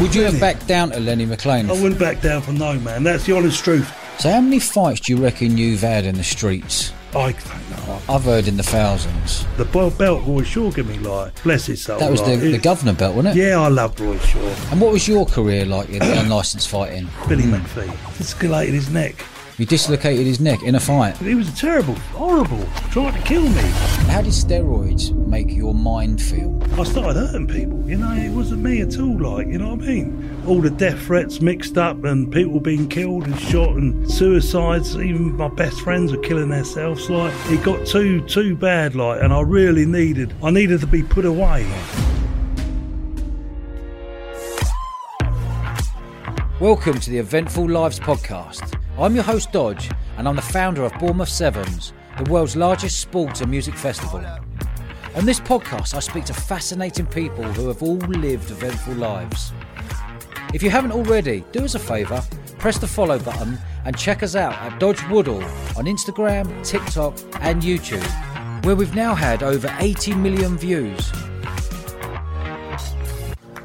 Would you have backed down to Lenny McLean? I wouldn't back down for no man. That's the honest truth. So how many fights do you reckon you've had in the streets? I don't know. I've heard in the thousands. The belt Roy Shaw gave me, like, bless his soul. That was like, the Guv'nor belt, wasn't it? Yeah, I loved Roy Shaw. And what was your career like in unlicensed fighting? Billy McPhee. Dislocated his neck. He dislocated his neck in a fight. It was terrible, horrible, trying to kill me. How did steroids make your mind feel? I started hurting people, you know, it wasn't me at all, like, you know what I mean? All the death threats mixed up and people being killed and shot and suicides, even my best friends were killing themselves, like, it got too bad, like, and I needed to be put away. Welcome to the Eventful Lives podcast. I'm your host Dodge, and I'm the founder of Bournemouth Sevens, the world's largest sports and music festival. On this podcast, I speak to fascinating people who have all lived eventful lives. If you haven't already, do us a favour, press the follow button and check us out at Dodge Woodall on Instagram, TikTok and YouTube, where we've now had over 80 million views.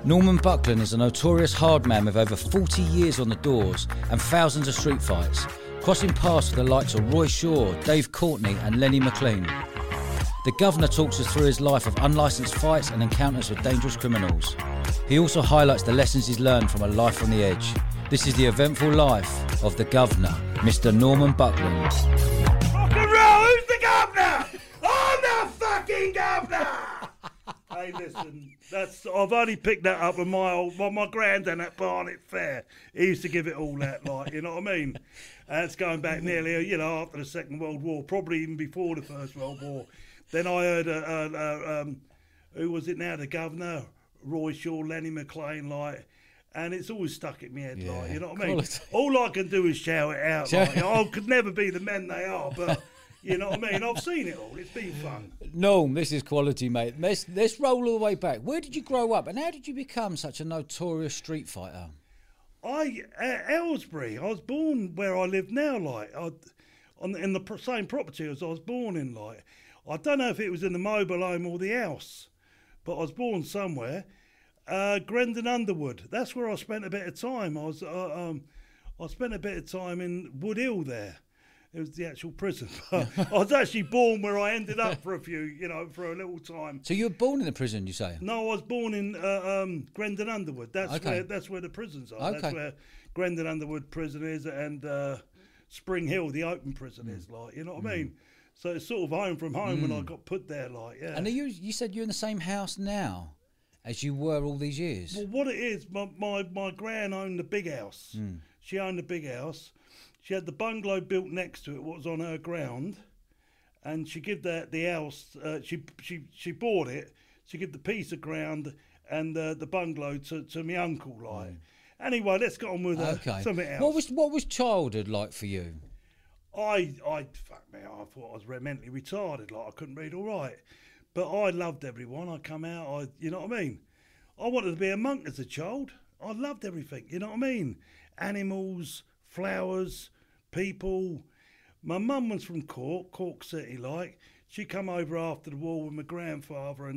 Norman Buckland is a notorious hard man with over 40 years on the doors and thousands of street fights, crossing paths with the likes of Roy Shaw, Dave Courtney and Lenny McLean. The Guv'nor talks us through his life of unlicensed fights and encounters with dangerous criminals. He also highlights the lessons he's learned from a life on the edge. This is the eventful life of the Guv'nor, Mr. Norman Buckland. Rock and roll, who's the Guv'nor? I'm the fucking Guv'nor! Hey, listen, I've only picked that up with my granddad at Barnet Fair. He used to give it all that, like, you know what I mean? That's going back nearly, you know, after the Second World War, probably even before the First World War. Then I heard, who was it now, the Guv'nor, Roy Shaw, Lenny McLean, like, and it's always stuck in my head, yeah, like, you know what I mean? Quality. All I can do is shout it out, like, I could never be the men they are, but... You know what I mean? I've seen it all. It's been fun. No, this is quality, mate. Let's roll all the way back. Where did you grow up and how did you become such a notorious street fighter? Aylesbury. I was born where I live now, like, in the same property as I was born in, like. I don't know if it was in the mobile home or the house, but I was born somewhere. Grendon Underwood. That's where I spent a bit of time. I spent a bit of time in Woodhill there. It was the actual prison. I was actually born where I ended up for a little time. So you were born in the prison, you say? No, I was born in Grendon Underwood. That's where the prisons are. Okay. That's where Grendon Underwood prison is and Spring Hill, the open prison is, like, you know what I mean? So it's sort of home from home when I got put there, like, yeah. And you said you're in the same house now as you were all these years? Well, what it is, my gran owned the big house. Mm. She owned the big house. She had the bungalow built next to it, what was on her ground, and she gave that the house. She bought it. She gave the piece of ground and the bungalow to my uncle. Like, anyway, let's get on with something else. What was childhood like for you? I thought I was mentally retarded. Like, I couldn't read all right, but I loved everyone. I come out. You know what I mean. I wanted to be a monk as a child. I loved everything. You know what I mean. Animals. Flowers, people. My mum was from Cork City, like. She come over after the war with my grandfather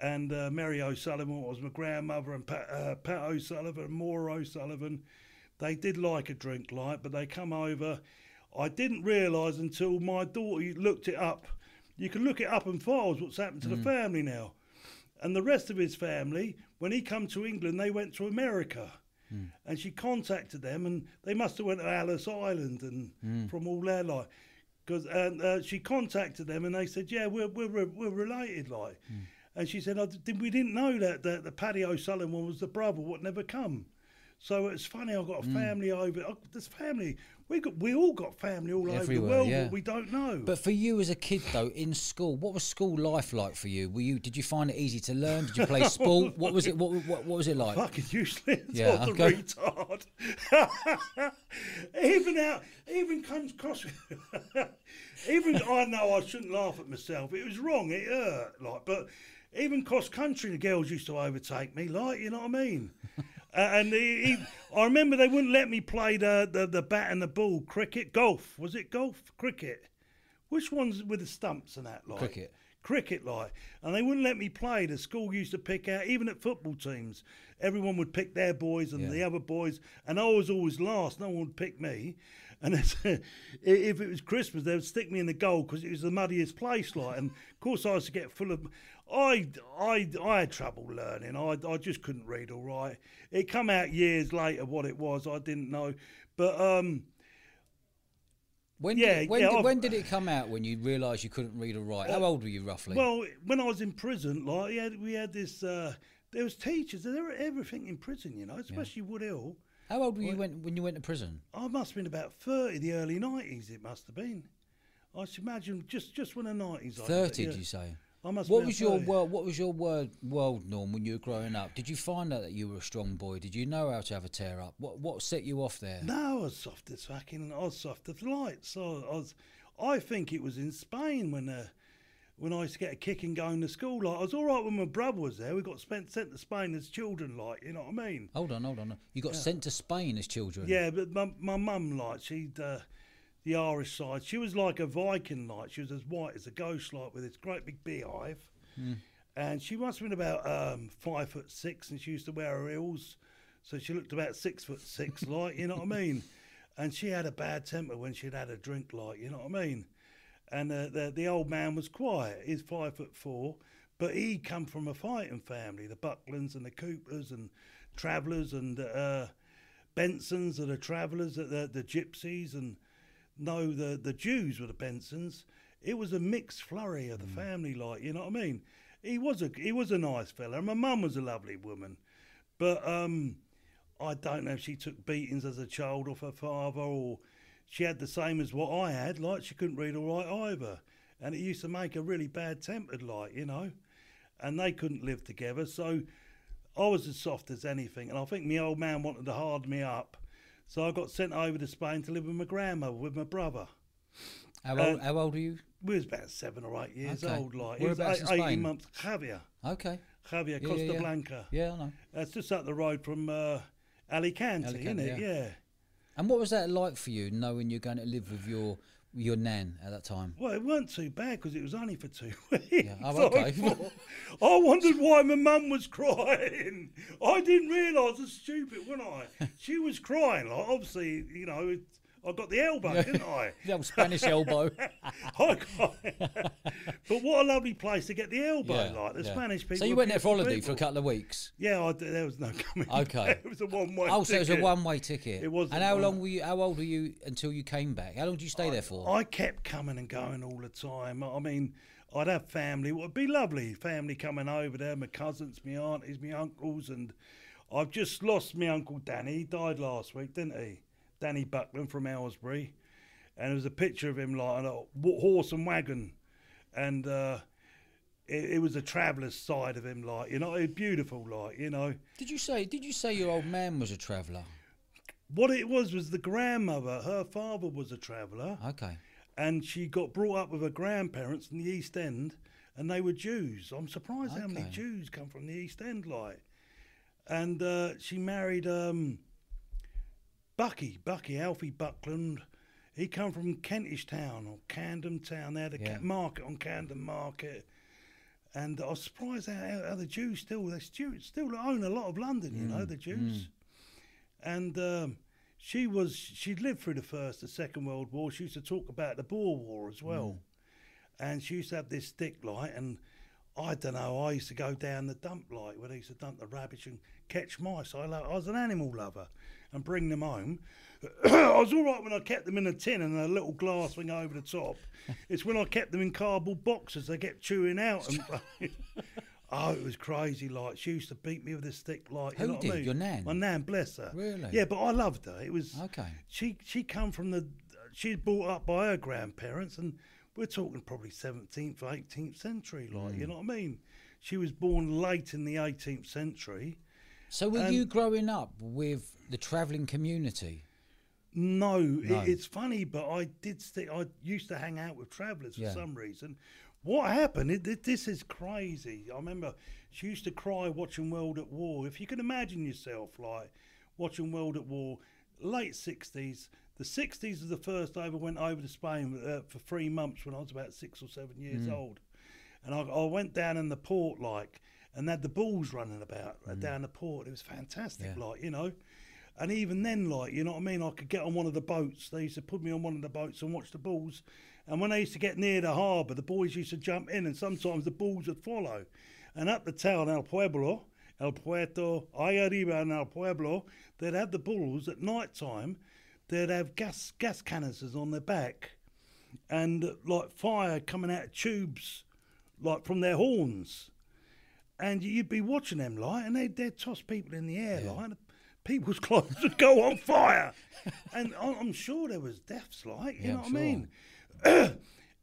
and Mary O'Sullivan, what was my grandmother, and Pat O'Sullivan, Maura O'Sullivan. They did like a drink, like, but they come over. I didn't realise until my daughter looked it up. You can look it up in files what's happened to the family now. And the rest of his family, when he come to England, they went to America. And she contacted them, and they must have went to Ellis Island and from all their life. Because she contacted them, and they said, "Yeah, we're related, like." Mm. And she said, "We didn't know that the Paddy O'Sullivan was the brother what never come." So it's funny. I've got a family over. This family, we all got family all everywhere, over the world. Yeah. What we don't know. But for you as a kid, though, in school, what was school life like for you? Did you find it easy to learn? Did you play sport? What was it? What was it like? Fucking useless. Yeah, I'm the retard. Even comes across. Even I know I shouldn't laugh at myself. It was wrong. It hurt. Like, but even cross country, the girls used to overtake me. Like, you know what I mean. I remember they wouldn't let me play the bat and the ball, cricket, golf. Was it golf? Cricket. Which one's with the stumps and that? Like? Cricket. cricket-like, and they wouldn't let me play. The school used to pick out, even at football teams, everyone would pick their boys and the other boys, and I was always last. No one would pick me. And if it was Christmas, they would stick me in the goal because it was the muddiest place, like. And of course, I used to get full of. I had trouble learning. I just couldn't read all right. It come out years later what it was. I didn't know, but. When did it come out when you realised you couldn't read or write? How old were you roughly? Well, when I was in prison, like we had this. There was teachers. There were everything in prison, you know, especially Woodhill. How old were you when you went to prison? I must have been about 30, the early 90s. It must have been. I should imagine just when the 90s. 30, did you say? I must. What was your world, Norm, when you were growing up? Did you find out that you were a strong boy? Did you know how to have a tear up? What set you off there? No, I was soft as fucking. I was soft as lights. So I was. I think it was in Spain when I used to get a kicking going to school. Like, I was all right when my brother was there. We got sent to Spain as children. Like, you know what I mean? Hold on. You got sent to Spain as children? Yeah, but my mum, like, she'd. The Irish side. She was like a Viking, like. She was as white as a ghost, like, with this great big beehive. Mm. And she must have been about 5'6", and she used to wear her heels, so she looked about 6'6", like, you know what I mean? And she had a bad temper when she'd had a drink, like, you know what I mean? And the old man was quiet. He's 5'4", but he come from a fighting family, the Bucklands and the Coopers and Travellers and Bensons and the Travellers, the Gypsies and... No, the Jews were the Bensons. It was a mixed flurry of the family, like, you know what I mean? He was a nice fella, and my mum was a lovely woman. But I don't know if she took beatings as a child off her father, or she had the same as what I had, like, she couldn't read all right either. And it used to make her really bad-tempered, like, you know? And they couldn't live together, so I was as soft as anything. And I think my old man wanted to hard me up. So I got sent over to Spain to live with my grandmother, with my brother. How old are you? We was about 7 or 8 years old. Like, it was 18 months. Javier. Okay. Javier Costa Blanca. Yeah, I know. That's just up the road from Alicante, isn't it? Yeah. And what was that like for you, knowing you're going to live with your nan at that time? Well, it weren't too bad because it was only for 2 weeks. Yeah. Oh, okay. I wondered why my mum was crying. I didn't realise I was stupid, wasn't I? She was crying. Like, obviously, you know, I got the elbow, didn't I? The old Spanish elbow. I got it. But what a lovely place to get the elbow, like. The Spanish people. So you went there for holiday for a couple of weeks? Yeah, there was no coming back. It was a one-way ticket. Oh, so it was a one-way ticket. It was. And how old were you until you came back? How long did you stay there for? I kept coming and going all the time. I mean, I'd have family. It would be lovely, family coming over there, my cousins, my aunties, my uncles, and I've just lost my Uncle Danny. He died last week, didn't he? Danny Buckland from Aylesbury, and there was a picture of him like on a horse and wagon, and it was a traveller's side of him, like, you know, it was beautiful, like, you know. Did you say your old man was a traveller? What it was the grandmother. Her father was a traveller. Okay. And she got brought up with her grandparents in the East End, and they were Jews. I'm surprised how many Jews come from the East End, like. And she married. Bucky, Alfie Buckland, he come from Kentish Town or Camden Town. They had a market on Camden Market, and I was surprised how the Jews still own a lot of London, you know, the Jews. And she'd lived through the Second World War. She used to talk about the Boer War as well, and she used to have this stick light, and I don't know, I used to go down the dump light where they used to dump the rubbish and catch mice. I was an animal lover. And bring them home. I was all right when I kept them in a tin and a little glass thing over the top. It's when I kept them in cardboard boxes, they kept chewing out. And oh, it was crazy. Like, she used to beat me with a stick. Like, you know what I mean? Your nan? My nan, bless her. Really? Yeah, but I loved her. It was okay. She come from she's brought up by her grandparents, and we're talking probably 17th or 18th century. Like, you know what I mean? She was born late in the 18th century. So were you growing up with the travelling community? No. It's funny, but I used to hang out with travellers for some reason. What happened? This is crazy. I remember she used to cry watching World at War. If you can imagine yourself, like, watching World at War, late 60s. The 60s was the first I ever went over to Spain for 3 months when I was about 6 or 7 years old. And I went down in the port, like, and had the balls running about down the port. It was fantastic, like, you know. And even then, like, you know what I mean? I could get on one of the boats. They used to put me on one of the boats and watch the balls. And when I used to get near the harbour, the boys used to jump in, and sometimes the balls would follow. And up the town, El Pueblo, El Puerto, Ayariba and El Pueblo, they'd have the balls at night time. They'd have gas canisters on their back and, like, fire coming out of tubes, like, from their horns. And you'd be watching them, like, and they'd toss people in the air, like, people's clothes would go on fire. And I'm sure there was deaths, like, you know what I mean?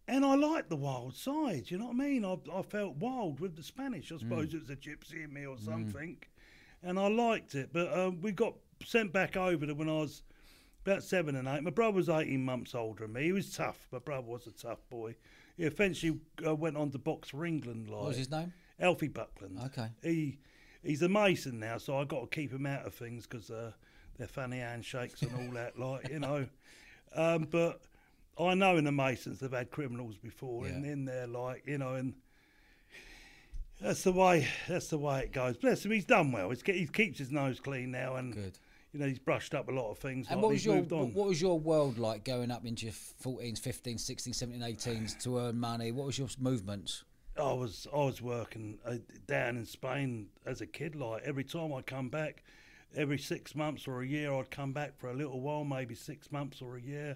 And I liked the wild side, you know what I mean? I felt wild with the Spanish. I suppose it was a gypsy in me or something. And I liked it. But we got sent back over to when I was about 7 and 8. My brother was 18 months older than me. He was tough. My brother was a tough boy. He eventually went on to box for England. Like. What was his name? Alfie Buckland. Okay. He's a Mason now, so I got to keep him out of things because they're funny handshakes and all that, like, you know. But I know in the Masons they've had criminals before, and in there, like, you know, and that's the way it goes. Bless him, he's done well. He keeps his nose clean now, and you know, he's brushed up a lot of things. And like, what was your world like going up into your 14s, 15s, 16s, 17s, 18s to earn money? What was your movements? I was working down in Spain as a kid. Like, every time I come back, every 6 months or a year, I'd come back for a little while, maybe 6 months or a year.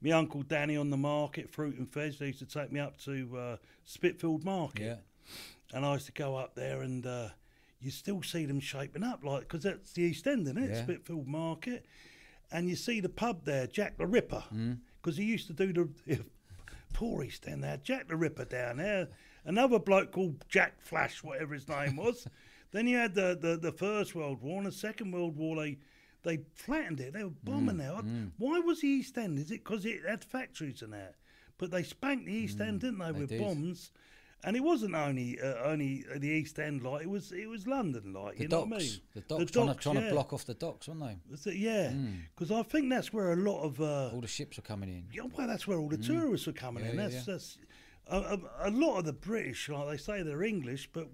My uncle Danny on the market, fruit and veg, they used to take me up to Spitalfields Market, and I used to go up there, and you still see them shaping up, like, because that's the East End, isn't it? Yeah. Spitalfields Market, and you see the pub there, Jack the Ripper, because he used to do the poor East End there, Jack the Ripper down there. Another bloke called Jack Flash, whatever his name was. Then you had the First World War and the Second World War. They flattened it. They were bombing there. Why was the East End? Is it because it had factories and that? But they spanked the East End, didn't they with bombs? And it wasn't only the East End, like, it was London, like, the docks. Know what I mean? The docks, trying to block off the docks, weren't they? Yeah, because I think that's where a lot of all the ships were coming in. Yeah, well, that's where all the tourists were coming in. That's a lot of the British, like, they say they're English, but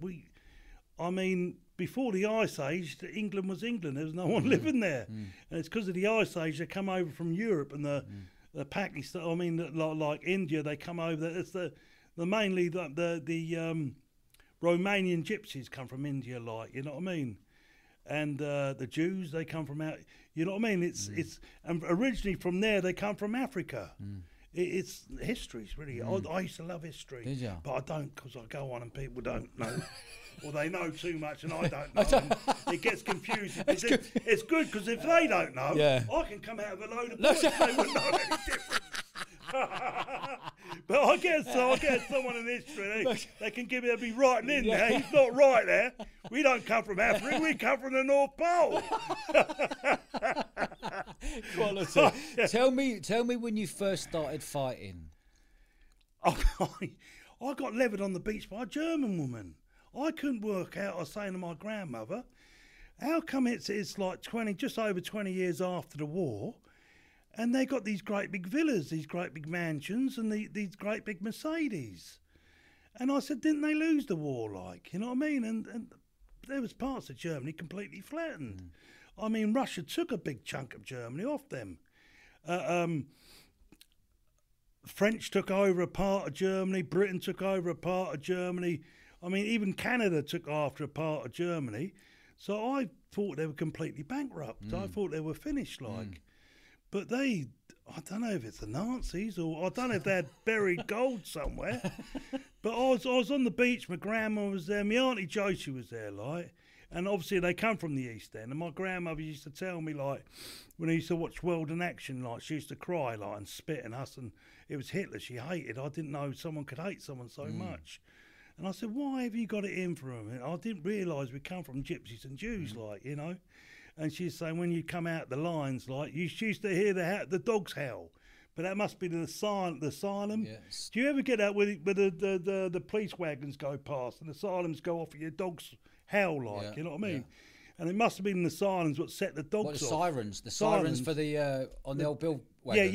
I mean, before the Ice Age, England was England. There was no one living there. And it's because of the Ice Age they come over from Europe, and the Pakistan, I mean, like India, they come over there. It's mainly the Romanian gypsies come from India, like, you know what I mean? And the Jews, they come from out, you know what I mean? And originally from there, they come from Africa. It's history's really. I used to love history. Did you? But I don't, because I go on and people don't know, or they know too much and I don't know. It gets confusing. It's good, because if they don't know, I can come out with a load of books. They wouldn't know any different. But I guess someone in history, they can give me, they'll be writing in there. He's not right there. We don't come from Africa. We come from the North Pole. Quality. Tell me when you first started fighting. I got levered on the beach by a German woman. I couldn't work out. I was saying to my grandmother, how come it's like just over 20 years after the war, and they got these great big villas, these great big mansions, and these great big Mercedes. And I said, didn't they lose the war, like, you know what I mean? And there was parts of Germany completely flattened. I mean, Russia took a big chunk of Germany off them. French took over a part of Germany. Britain took over a part of Germany. I mean, even Canada took after a part of Germany. So I thought they were completely bankrupt. I thought they were finished, like. But I don't know if it's the Nazis, or I don't know if they had buried gold somewhere. But I was on the beach, my grandma was there, my auntie Josie was there, like. And obviously they come from the East End. And my grandmother used to tell me, like, when I used to watch World in Action, like, she used to cry, like, and spit and huss. And it was Hitler she hated. I didn't know someone could hate someone so much. And I said, why have you got it in for him? And I didn't realise we come from gypsies and Jews, like, you know. And she's saying, when you come out the lines, like, you used to hear the dogs howl, but that must be the asylum. Yes. Do you ever get out where the police wagons go past and the asylums go off and your dogs howl, like, you know what I mean? And it must have been the sirens what set the dogs off. The sirens for the on the old bill wagons.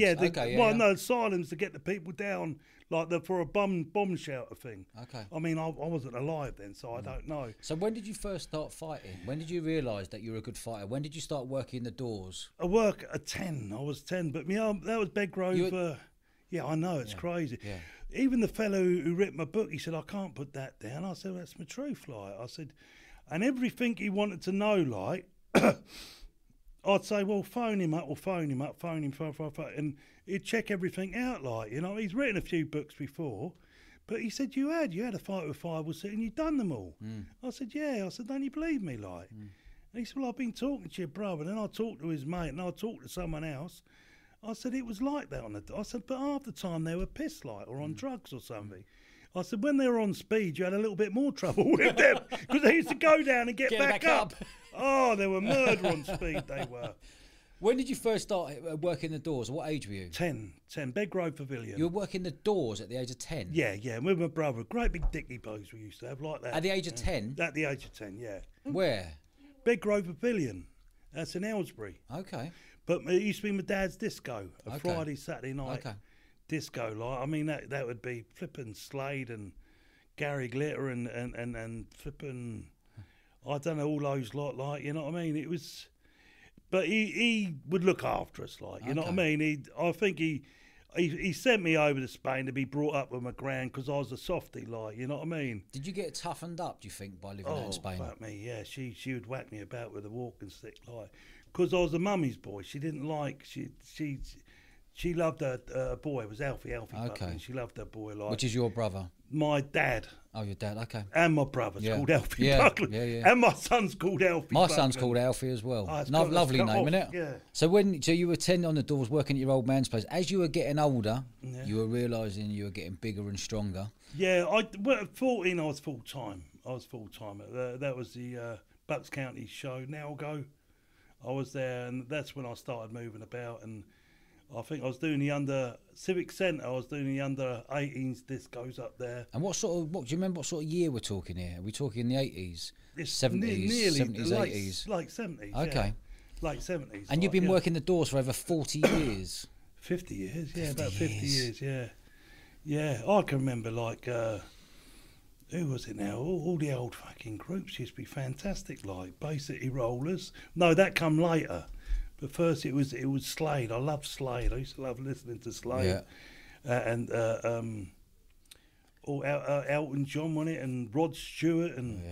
No, sirens to get the people down, like for a bomb shelter thing. Okay. I mean, I wasn't alive then, so I don't know. So when did you first start fighting? When did you realise that you were a good fighter? When did you start working the doors? I work at 10. I was 10, but that was Bedgrove. Yeah, I know, it's crazy. Yeah. Even the fellow who wrote my book, he said, I can't put that down. I said, well, that's my truth, like. I said, and everything he wanted to know, like, I'd say, well, phone him up, and he'd check everything out, like, He's written a few books before, but he said, you had a fight with Firewood City and you'd done them all. Mm. I said, yeah. I said, don't you believe me, like? Mm. And he said, well, I've been talking to your brother, and then I talked to his mate, and I talked to someone else. I said, it was like that on the... I said, but half the time they were pissed, like, or on drugs or something. I said, when they were on speed, you had a little bit more trouble with them because they used to go down and get back up. Oh, they were murder on speed, they were. When did you first start working the doors? What age were you? 10, Bedgrove Pavilion. You were working the doors at the age of 10? Yeah, and with my brother. Great big dicky bows we used to have, like that. At the age of 10? At the age of 10, yeah. Where? Bedgrove Pavilion. That's in Aylesbury. Okay. But it used to be my dad's disco, Friday, Saturday night disco. Like, I mean, that would be flipping Slade and Gary Glitter and flipping, I don't know, all those lot, like, you know what I mean? It was, but he would look after us, like, you know what I mean? I think he sent me over to Spain to be brought up with my gran because I was a softie, like, you know what I mean? Did you get toughened up, do you think, by living out in Spain? Oh, fuck me, yeah. She would whack me about with a walking stick, like. Because I was a mummy's boy. She didn't like... She loved her boy. It was Alfie Buckland. She loved her boy. Like, which is your brother? My dad. Oh, your dad, okay. And my brother's called Alfie Buckland. Yeah. And my son's called Alfie Buckland. My son's called Alfie as well. Oh, lovely name, isn't it? Yeah. So you were 10 on the doors working at your old man's place. As you were getting older, you were realising you were getting bigger and stronger. Yeah, at 14 I was full-time. That was the Bucks County show, Nalgo. I was there, and that's when I started moving about, and I think I was doing the under Civic Centre. I was doing the under 18s discos up there. And what do you remember? What sort of year we're talking here? Are we talking the '80s, '70s, '70s, '80s? Like '70s. Okay. Yeah. Like '70s. And you've been working the doors for over 40 years. 50 years, yeah, 50 about 50 years, yeah, yeah. I can remember like. Who was it now? All the old fucking groups used to be fantastic, like Basically Rollers. No, that come later. But first it was Slade. I loved Slade. I used to love listening to Slade. Yeah. Elton John on it, and Rod Stewart, and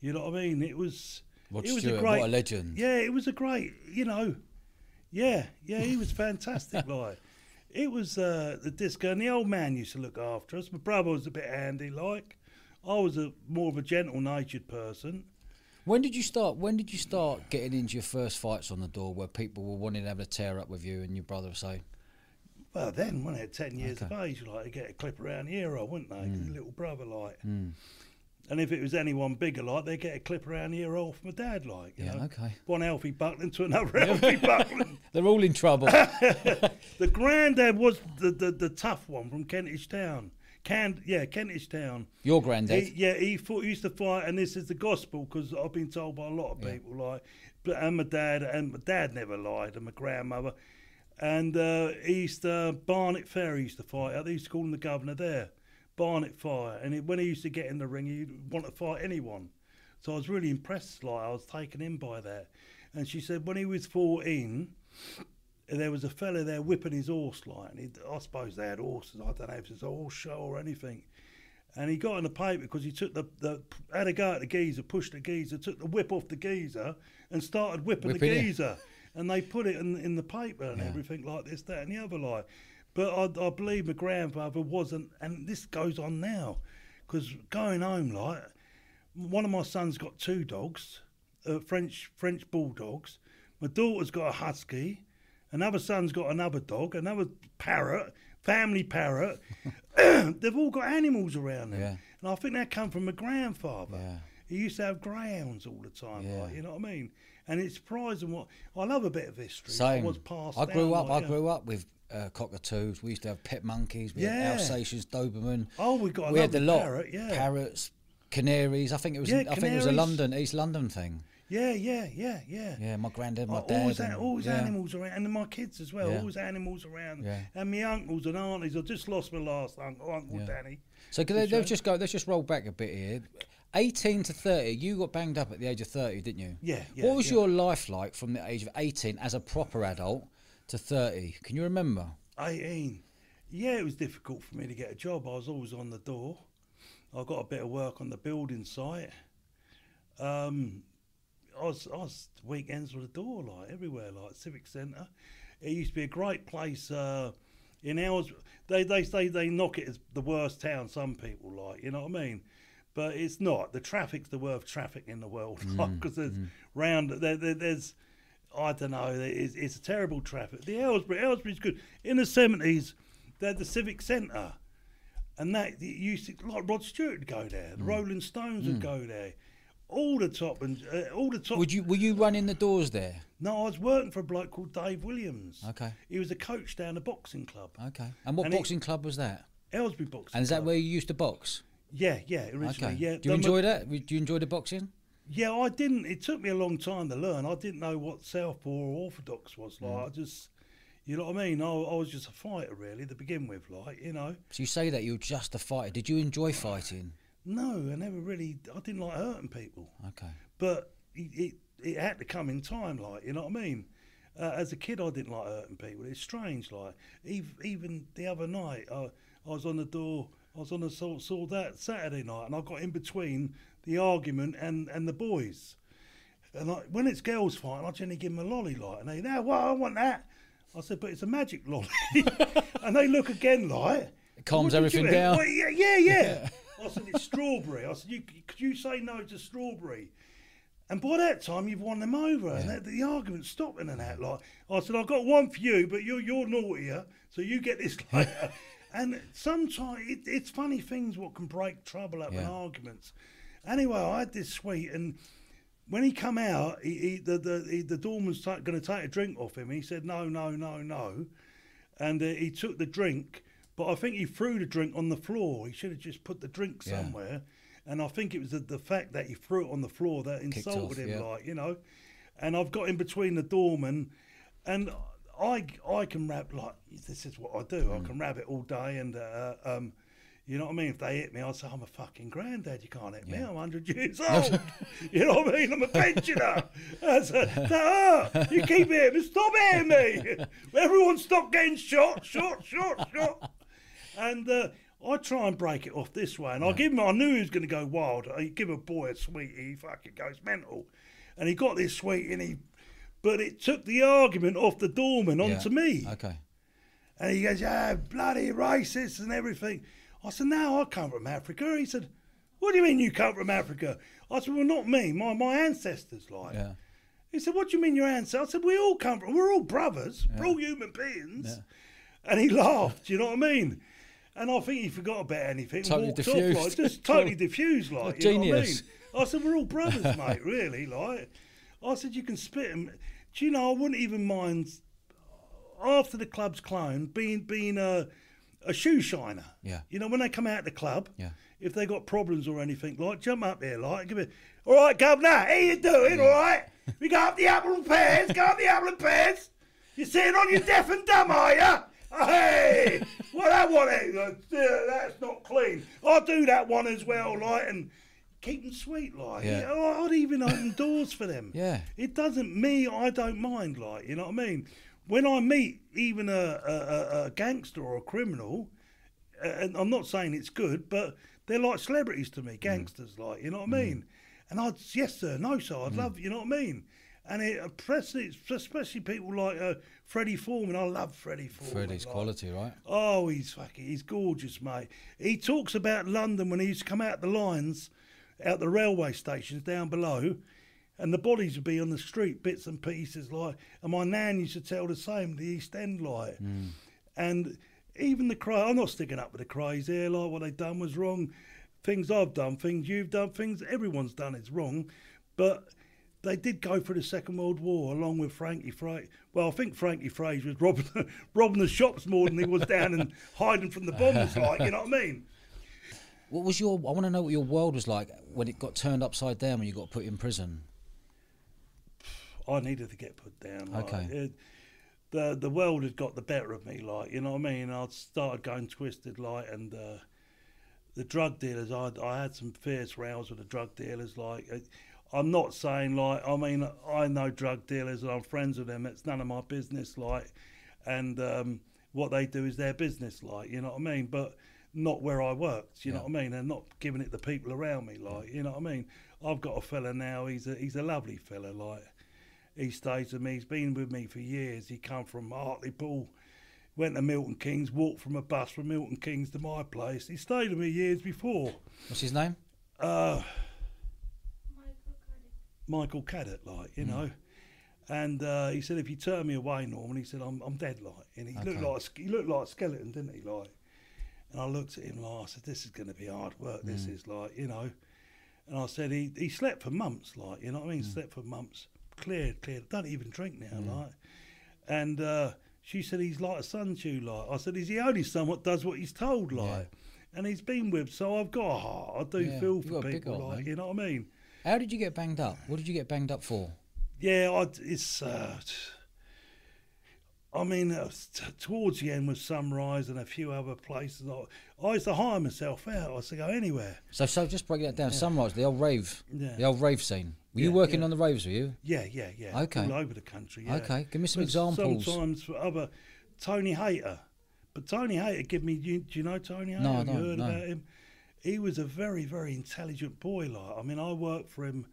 you know what I mean. Rod Stewart was a great, what a legend. Yeah, it was a great. He was fantastic, like. It was the disco, and the old man used to look after us. My brother was a bit handy, like. I was more of a gentle-natured person. When did you start getting into your first fights on the door, where people were wanting to have a tear up with you and your brother, say? Well, then when I had 10 years of age, like, they get a clip around the ear, wouldn't they? Mm. Little brother, like. Mm. And if it was anyone bigger, like, they get a clip around the ear off my dad, like. You know? One Alfie Buckland to another Alfie Buckland. They're all in trouble. The granddad was the tough one from Kentish Town. Kentish Town. Your granddad. He used to fight, and this is the gospel because I've been told by a lot of people, like, and my dad never lied, and my grandmother, and Barnet Fair he used to fight. They used to call him the Guv'nor there, Barnet Fire, and when he used to get in the ring, he'd want to fight anyone. So I was really impressed, like, I was taken in by that. And she said when he was 14, there was a fella there whipping his horse, like, and I suppose they had horses. I don't know if it was a horse show or anything. And he got in the paper because he took had a go at the geezer, pushed the geezer, took the whip off the geezer, and started whipping the geezer. And they put it in the paper and everything like this, that, and the other, like. But I believe my grandfather wasn't, and this goes on now, because going home, like, one of my sons got two dogs, French bulldogs. My daughter's got a husky. Another son's got another dog, another parrot, family parrot. They've all got animals around them. Yeah. And I think that come from my grandfather. Yeah. He used to have greyhounds all the time, like, you know what I mean? And it's surprising I love a bit of history. Same. I grew up with cockatoos. We used to have pet monkeys. We had Alsatians, Doberman. Oh, we got a lovely parrot, yeah. Parrots, Canaries. I think it was a London, East London thing. Yeah. Yeah, my granddad, my dad. Always animals around, and my kids as well. Yeah. Always animals around, yeah. And my uncles and aunties. I just lost my last uncle yeah. Danny. So let's just roll back a bit here. 18 to 30, you got banged up at the age of 30, didn't you? Yeah. What was your life like from the age of 18 as a proper adult to 30? Can you remember? 18. Yeah, it was difficult for me to get a job. I was always on the door. I got a bit of work on the building site. I was weekends with a door, like, everywhere, like Civic Centre. It used to be a great place. In ours, they say they knock it as the worst town, some people, like, you know what I mean? But it's not. The traffic's the worst traffic in the world, because there's there's, I don't know, it's a terrible traffic. The Aylesbury's good. In the 70s, they had the Civic Centre, and that used to, like, Rod Stewart would go there, the Rolling Stones would go there. All the top. Were you running the doors there? No, I was working for a bloke called Dave Williams. Okay. He was a coach down a boxing club. Okay. And what boxing club was that? Aylesbury Boxing. And is that club. Where you used to box? Yeah, originally. Okay. Yeah. Do you enjoy that? Do you enjoy the boxing? Yeah, I didn't. It took me a long time to learn. I didn't know what Southpaw or Orthodox was like. I just, you know what I mean? I was just a fighter, really, to begin with, like, you know. So you say that you're just a fighter. Did you enjoy fighting? No, I never really. I didn't like hurting people. Okay. But it had to come in time, like, you know what I mean? As a kid, I didn't like hurting people. It's strange, like, even the other night, I was on the door. I was on the saw that Saturday night, and I got in between the argument and the boys. And when it's girls fighting, I generally give them a lolly, like, and they now, well, I want that. I said, but it's a magic lolly, and they look again, like, it calms everything down. Well, yeah. I said, it's strawberry. I said, could you say no to strawberry? And by that time, you've won them over. Yeah. And the argument's stopping and that. Like, I said, I've got one for you, but you're naughtier, so you get this later. And sometimes it's funny things what can break trouble up in arguments. Anyway, I had this sweet, and when he come out, the doorman's going to take a drink off him. He said, no. And he took the drink. But I think he threw the drink on the floor. He should have just put the drink somewhere. And I think it was the fact that he threw it on the floor that insulted him, like, you know. And I've got in between the doorman. And I can rap, like, this is what I do. I can rap it all day. And, you know what I mean? If they hit me, I say, I'm a fucking granddad. You can't hit me. I'm 100 years old. You know what I mean? I'm a pensioner. That's you keep hitting me. Stop hitting me. Everyone stop getting shot. And I try and break it off this way. And I give him, I knew he was going to go wild. I give a boy a sweetie, he fucking goes mental. And he got this sweetie, and but it took the argument off the doorman onto me. Okay. And he goes, bloody racist and everything. I said, no, I come from Africa. He said, what do you mean you come from Africa? I said, well, not me, my ancestors, like. Yeah. He said, what do you mean your ancestors? I said, we all come from, we're all brothers, we're all human beings. Yeah. And he laughed, you know what I mean? And I think he forgot about anything. Totally diffused. Off, like, just totally diffused, like, you know what I mean? I said, we're all brothers, mate, really, like. I said, you can spit him. Do you know, I wouldn't even mind, after the club's cloned, being a shoe shiner. Yeah. You know, when they come out of the club, if they got problems or anything, like, jump up here, like, give it, all right, Governor, how you doing, all right? We go up the apple and pears, You're sitting on your deaf and dumb, are you? Oh, hey, well, that one, that's not clean. I'll do that one as well, like, and keep them sweet, like. Yeah. I'd even open doors for them. Yeah. It doesn't, I don't mind, like, you know what I mean? When I meet even a gangster or a criminal, and I'm not saying it's good, but they're like celebrities to me, gangsters, like, you know what I mean? And I'd, yes, sir, no, sir, I'd love, you know what I mean? And especially people like Freddie Foreman. I love Freddie Foreman. Freddie's like, quality, right? Oh, he's gorgeous, mate. He talks about London when he used to come out the lines, out the railway stations down below, and the bodies would be on the street, bits and pieces, like, and my nan used to tell the same, the East End, like. And even the crowd, I'm not sticking up with the craze here, like, what they done was wrong. Things I've done, things you've done, things everyone's done is wrong. But they did go through the Second World War along with Frankie Fraser. Well, I think Frankie Fraser was robbing the shops more than he was down and hiding from the bombers, like, you know what I mean? What was your? I want to know what your world was like when it got turned upside down when you got put in prison. I needed to get put down. Like, okay. The world had got the better of me, like, you know what I mean. I started going twisted, like, and the drug dealers. I had some fierce rows with the drug dealers, like. I'm not saying, like, I mean, I know drug dealers and I'm friends with them. It's none of my business, like, and what they do is their business, like, you know what I mean? But not where I worked, you know what I mean? And not giving it the people around me, like, you know what I mean? I've got a fella now, he's a lovely fella, like, he stays with me, he's been with me for years. He come from Hartlepool, went to Milton Keynes, walked from a bus from Milton Keynes to my place. He stayed with me years before. What's his name? Michael Cadet, like, you know, and he said, if you turn me away, Norman, he said, I'm dead, like, and he looked like a skeleton, didn't he, like, and I looked at him, like, I said, this is going to be hard work, this is, like, you know, and I said, he slept for months, like, you know what I mean, slept for months, cleared, don't even drink now, like, and she said, he's like a son to you, like, I said, he's the only son that does what he's told, like, and he's been with, so I've got a heart, I do feel for people, like, you know what I mean. How did you get banged up? What did you get banged up for? Yeah, towards the end with Sunrise and a few other places, I used to hire myself out. I used to go anywhere. So just break that down. Yeah. Sunrise, the old rave, the old rave scene. Were you working on the raves? Were you? Yeah. Okay. All over the country. Yeah. Okay, give me some examples. Sometimes for other Tony Hayter, but Tony Hayter give me. Do you know Tony Hayter? No, I don't. Have you heard about him? He was a very, very intelligent boy, like. I mean, I worked for him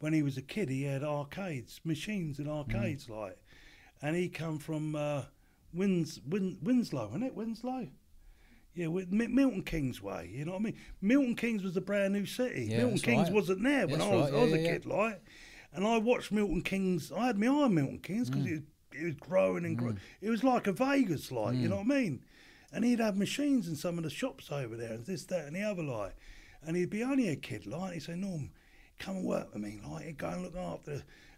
when he was a kid. He had arcades, machines in arcades, like. And he come from Winslow, isn't it? Winslow? Yeah, Milton Keynes way, you know what I mean? Milton Keynes was a brand new city. Yeah, Milton Keynes wasn't there when I was a kid, like. And I watched Milton Keynes. I had my eye on Milton Keynes because it was growing and growing. It was like a Vegas, like, you know what I mean? And he'd have machines in some of the shops over there and this, that and the other, like. And he'd be only a kid, like. He'd say, Norm, come and work with me, like. He'd go and look after.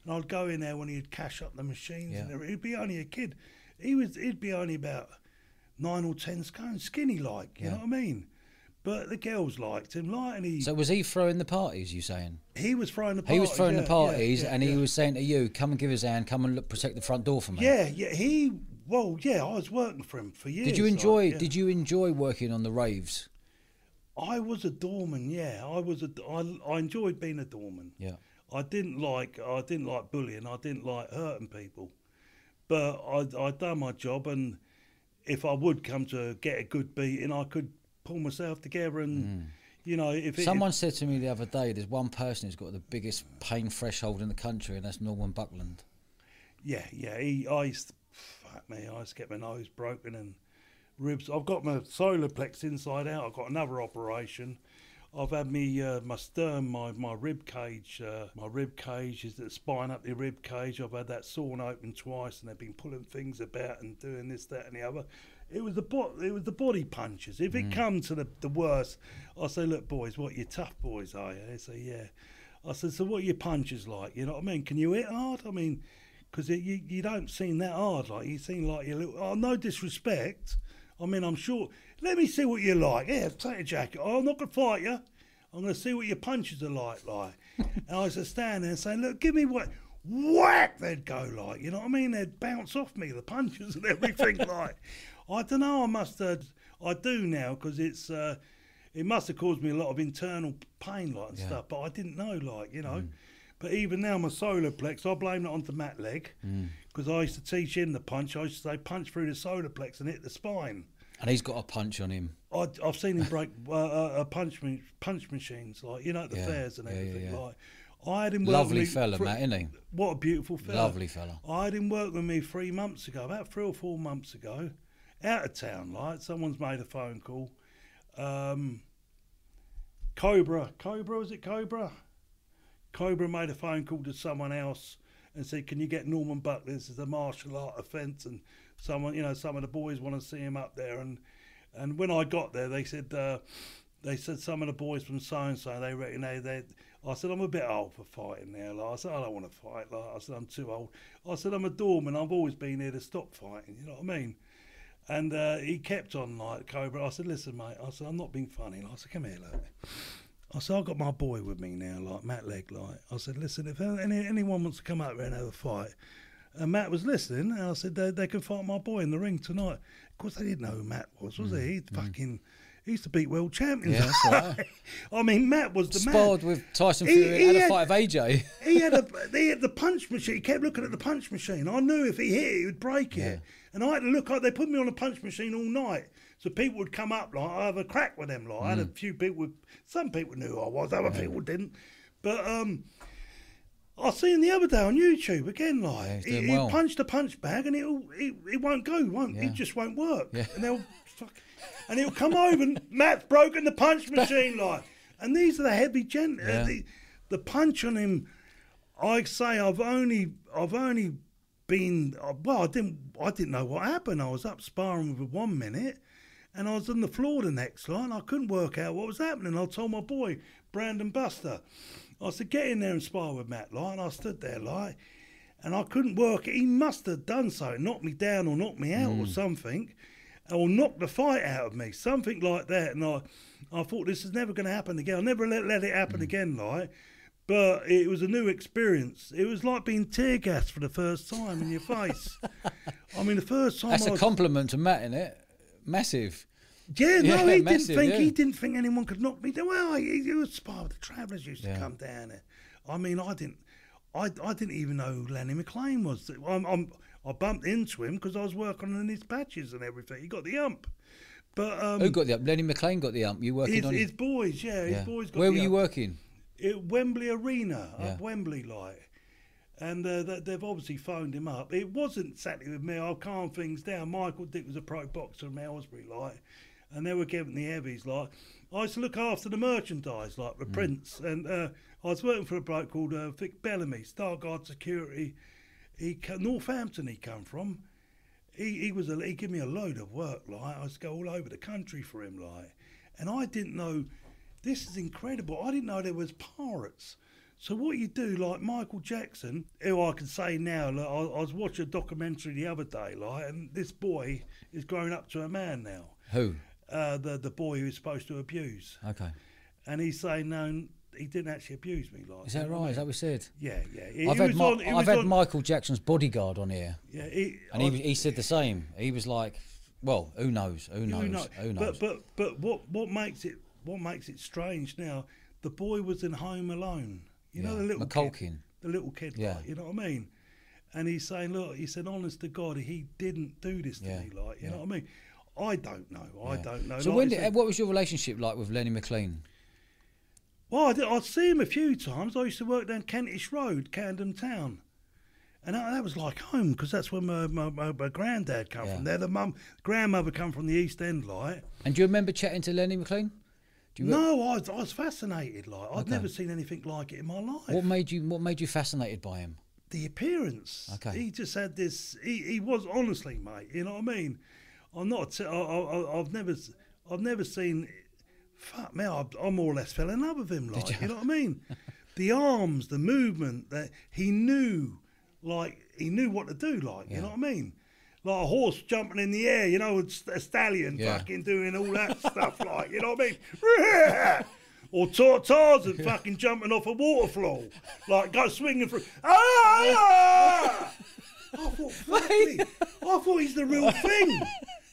And I'd go in there when he'd cash up the machines and everything. He'd be only a kid. He'd be only about 9 or 10 stone, skinny, like, you know what I mean? But the girls liked him, like, and he... So was he throwing the parties, you saying? He was throwing the parties, he was saying to you, come and give his hand, come and look, protect the front door for me. Well, yeah, I was working for him for years. Did you enjoy working on the raves? I was a doorman. Yeah, I enjoyed being a doorman. Yeah, I didn't like bullying. I didn't like hurting people, but I done my job, and if I would come to get a good beating, I could pull myself together and. You know, someone said to me the other day, there's one person who's got the biggest pain threshold in the country, and that's Norman Buckland. Yeah. I used to get my nose broken and ribs. I've got my solar plex inside out. I've got another operation. I've had my stern, my rib cage. My rib cage is the spine up the rib cage. I've had that sawn open twice, and they've been pulling things about and doing this, that, and the other. It was the body punches. If it comes to the worst, I say, look, boys, what you tough boys are you? They say, yeah. I said, so what are your punches like? You know what I mean? Can you hit hard? I mean. Because you don't seem that hard, like you seem like you're a little. Oh, no disrespect. I mean, I'm sure. Let me see what you're like. Yeah, take a jacket. Oh, I'm not gonna fight you. I'm gonna see what your punches are like. And I used to stand there and say, look, give me what. Whack! They'd go, like, you know what I mean? They'd bounce off me, the punches and everything, like. I don't know. I do now because it's. It must have caused me a lot of internal pain, like, and stuff. But I didn't know, like, you know. But even now, my solar plex, I blame it onto Matt Legg because I used to teach him the punch. I used to say, punch through the solar plex and hit the spine. And he's got a punch on him. I've seen him break punch machines, like, you know, at the fairs and everything. Yeah. Like, I had him lovely fella, Matt, isn't he? What a beautiful fella. Lovely fella. I had him work with me 3 months ago, about 3 or 4 months ago, out of town, like, someone's made a phone call. Cobra made a phone call to someone else and said, can you get Norman Buckland? This is a martial art offence, and someone, you know, some of the boys want to see him up there. And when I got there, they said some of the boys from so-and-so, they reckon they I said, I'm a bit old for fighting now. Like, I said, I don't want to fight. Like, I said, I'm too old. I said, I'm a doorman. I've always been here to stop fighting. You know what I mean? And he kept on like Cobra. I said, listen, mate. I said, I'm not being funny. Like, I said, come here, look. I said, I've got my boy with me now, like Matt Legg. Like, I said, listen, if anyone wants to come up here and have a fight. And Matt was listening, and I said, they can fight my boy in the ring tonight. Of course, they didn't know who Matt was he? He'd fucking... He used to beat world champions. Yeah, that's right. I mean, Matt was the Sparred man. With Tyson Fury he had a fight of AJ. he had the punch machine. He kept looking at the punch machine. I knew if he hit it, he would break it. And I had to look. They put me on a punch machine all night. So people would come up, like, I have a crack with them. Like, I had a few people, some people knew who I was, other people didn't. But I seen the other day on YouTube again, like, he punched a punch bag and it won't go, it just won't work. Yeah. And they'll fuck. And he'll come over and Matt's broken the punch machine, like. And these are the heavy gent. The punch on him, I say I've only been I didn't know what happened. I was up sparring with him 1 minute, and I was on the floor the next night. I couldn't work out what was happening. I told my boy Brandon Buster, I said, get in there and spar with Matt, like. And I stood there, like, and I couldn't work it. He must have done so, knocked me down or knocked me out or something. Or knock the fight out of me, something like that. And I thought, this is never going to happen again. I'll never let it happen again, like. But it was a new experience. It was like being tear gassed for the first time in your face. I mean, the first time. That's a compliment to Matt, isn't it? Massive. Yeah, no, he didn't think anyone could knock me down. Well, he was sparring. The Travellers used to come down there. I mean, I didn't even know who Lenny McLean was. I bumped into him because I was working on his patches and everything. He got the ump. But who got the ump? Lenny McLean got the ump. You working on his boys? Yeah, his boys got the ump. Where were you working? At Wembley Arena, up Wembley, like. And they've obviously phoned him up. It wasn't exactly with me. I'll calm things down. Michael Dick was a pro boxer from Aylesbury, like, and they were giving the heavies, like. I used to look after the merchandise, like the prints, and I was working for a bloke called Vic Bellamy, Starguard Security. Northampton he come from. He gave me a load of work, like. I used to go all over the country for him, like. And I didn't know, this is incredible, I didn't know there was pirates. So what you do, like Michael Jackson, who I can say now, like, I was watching a documentary the other day, like, and this boy is grown up to a man now. Who? The boy who was supposed to abuse. Okay. And he's saying, no, he didn't actually abuse me, like. Is that right? Is that what we said? Yeah, yeah. I've had Michael Jackson's bodyguard on here. Yeah, he said the same. He was like, well, who knows? But what makes it strange now? The boy was in Home Alone. You know, the little kid, like, you know what I mean? And he's saying, look, he said, honest to God, he didn't do this to me, like, you know what I mean? I don't know. I don't know. So like, what was your relationship like with Lenny McLean? Well, I'd see him a few times. I used to work down Kentish Road, Camden Town. And that was like home, because that's where my granddad come from. There, grandmother come from the East End, like. And do you remember chatting to Lenny McLean? No, I was fascinated, like. I'd never seen anything like it in my life. What made you fascinated by him? The appearance. Okay. He just had this, he was, honestly, mate, you know what I mean? I've never seen... Fuck me, I more or less fell in love with him, like, you know what I mean? The arms, the movement, that he knew what to do, like, you know what I mean? Like a horse jumping in the air, you know, a stallion fucking doing all that stuff, like, you know what I mean? Or Tarzan fucking jumping off a waterfall, like, go swinging through. Ah! I thought, fuck me. I thought he's the real thing.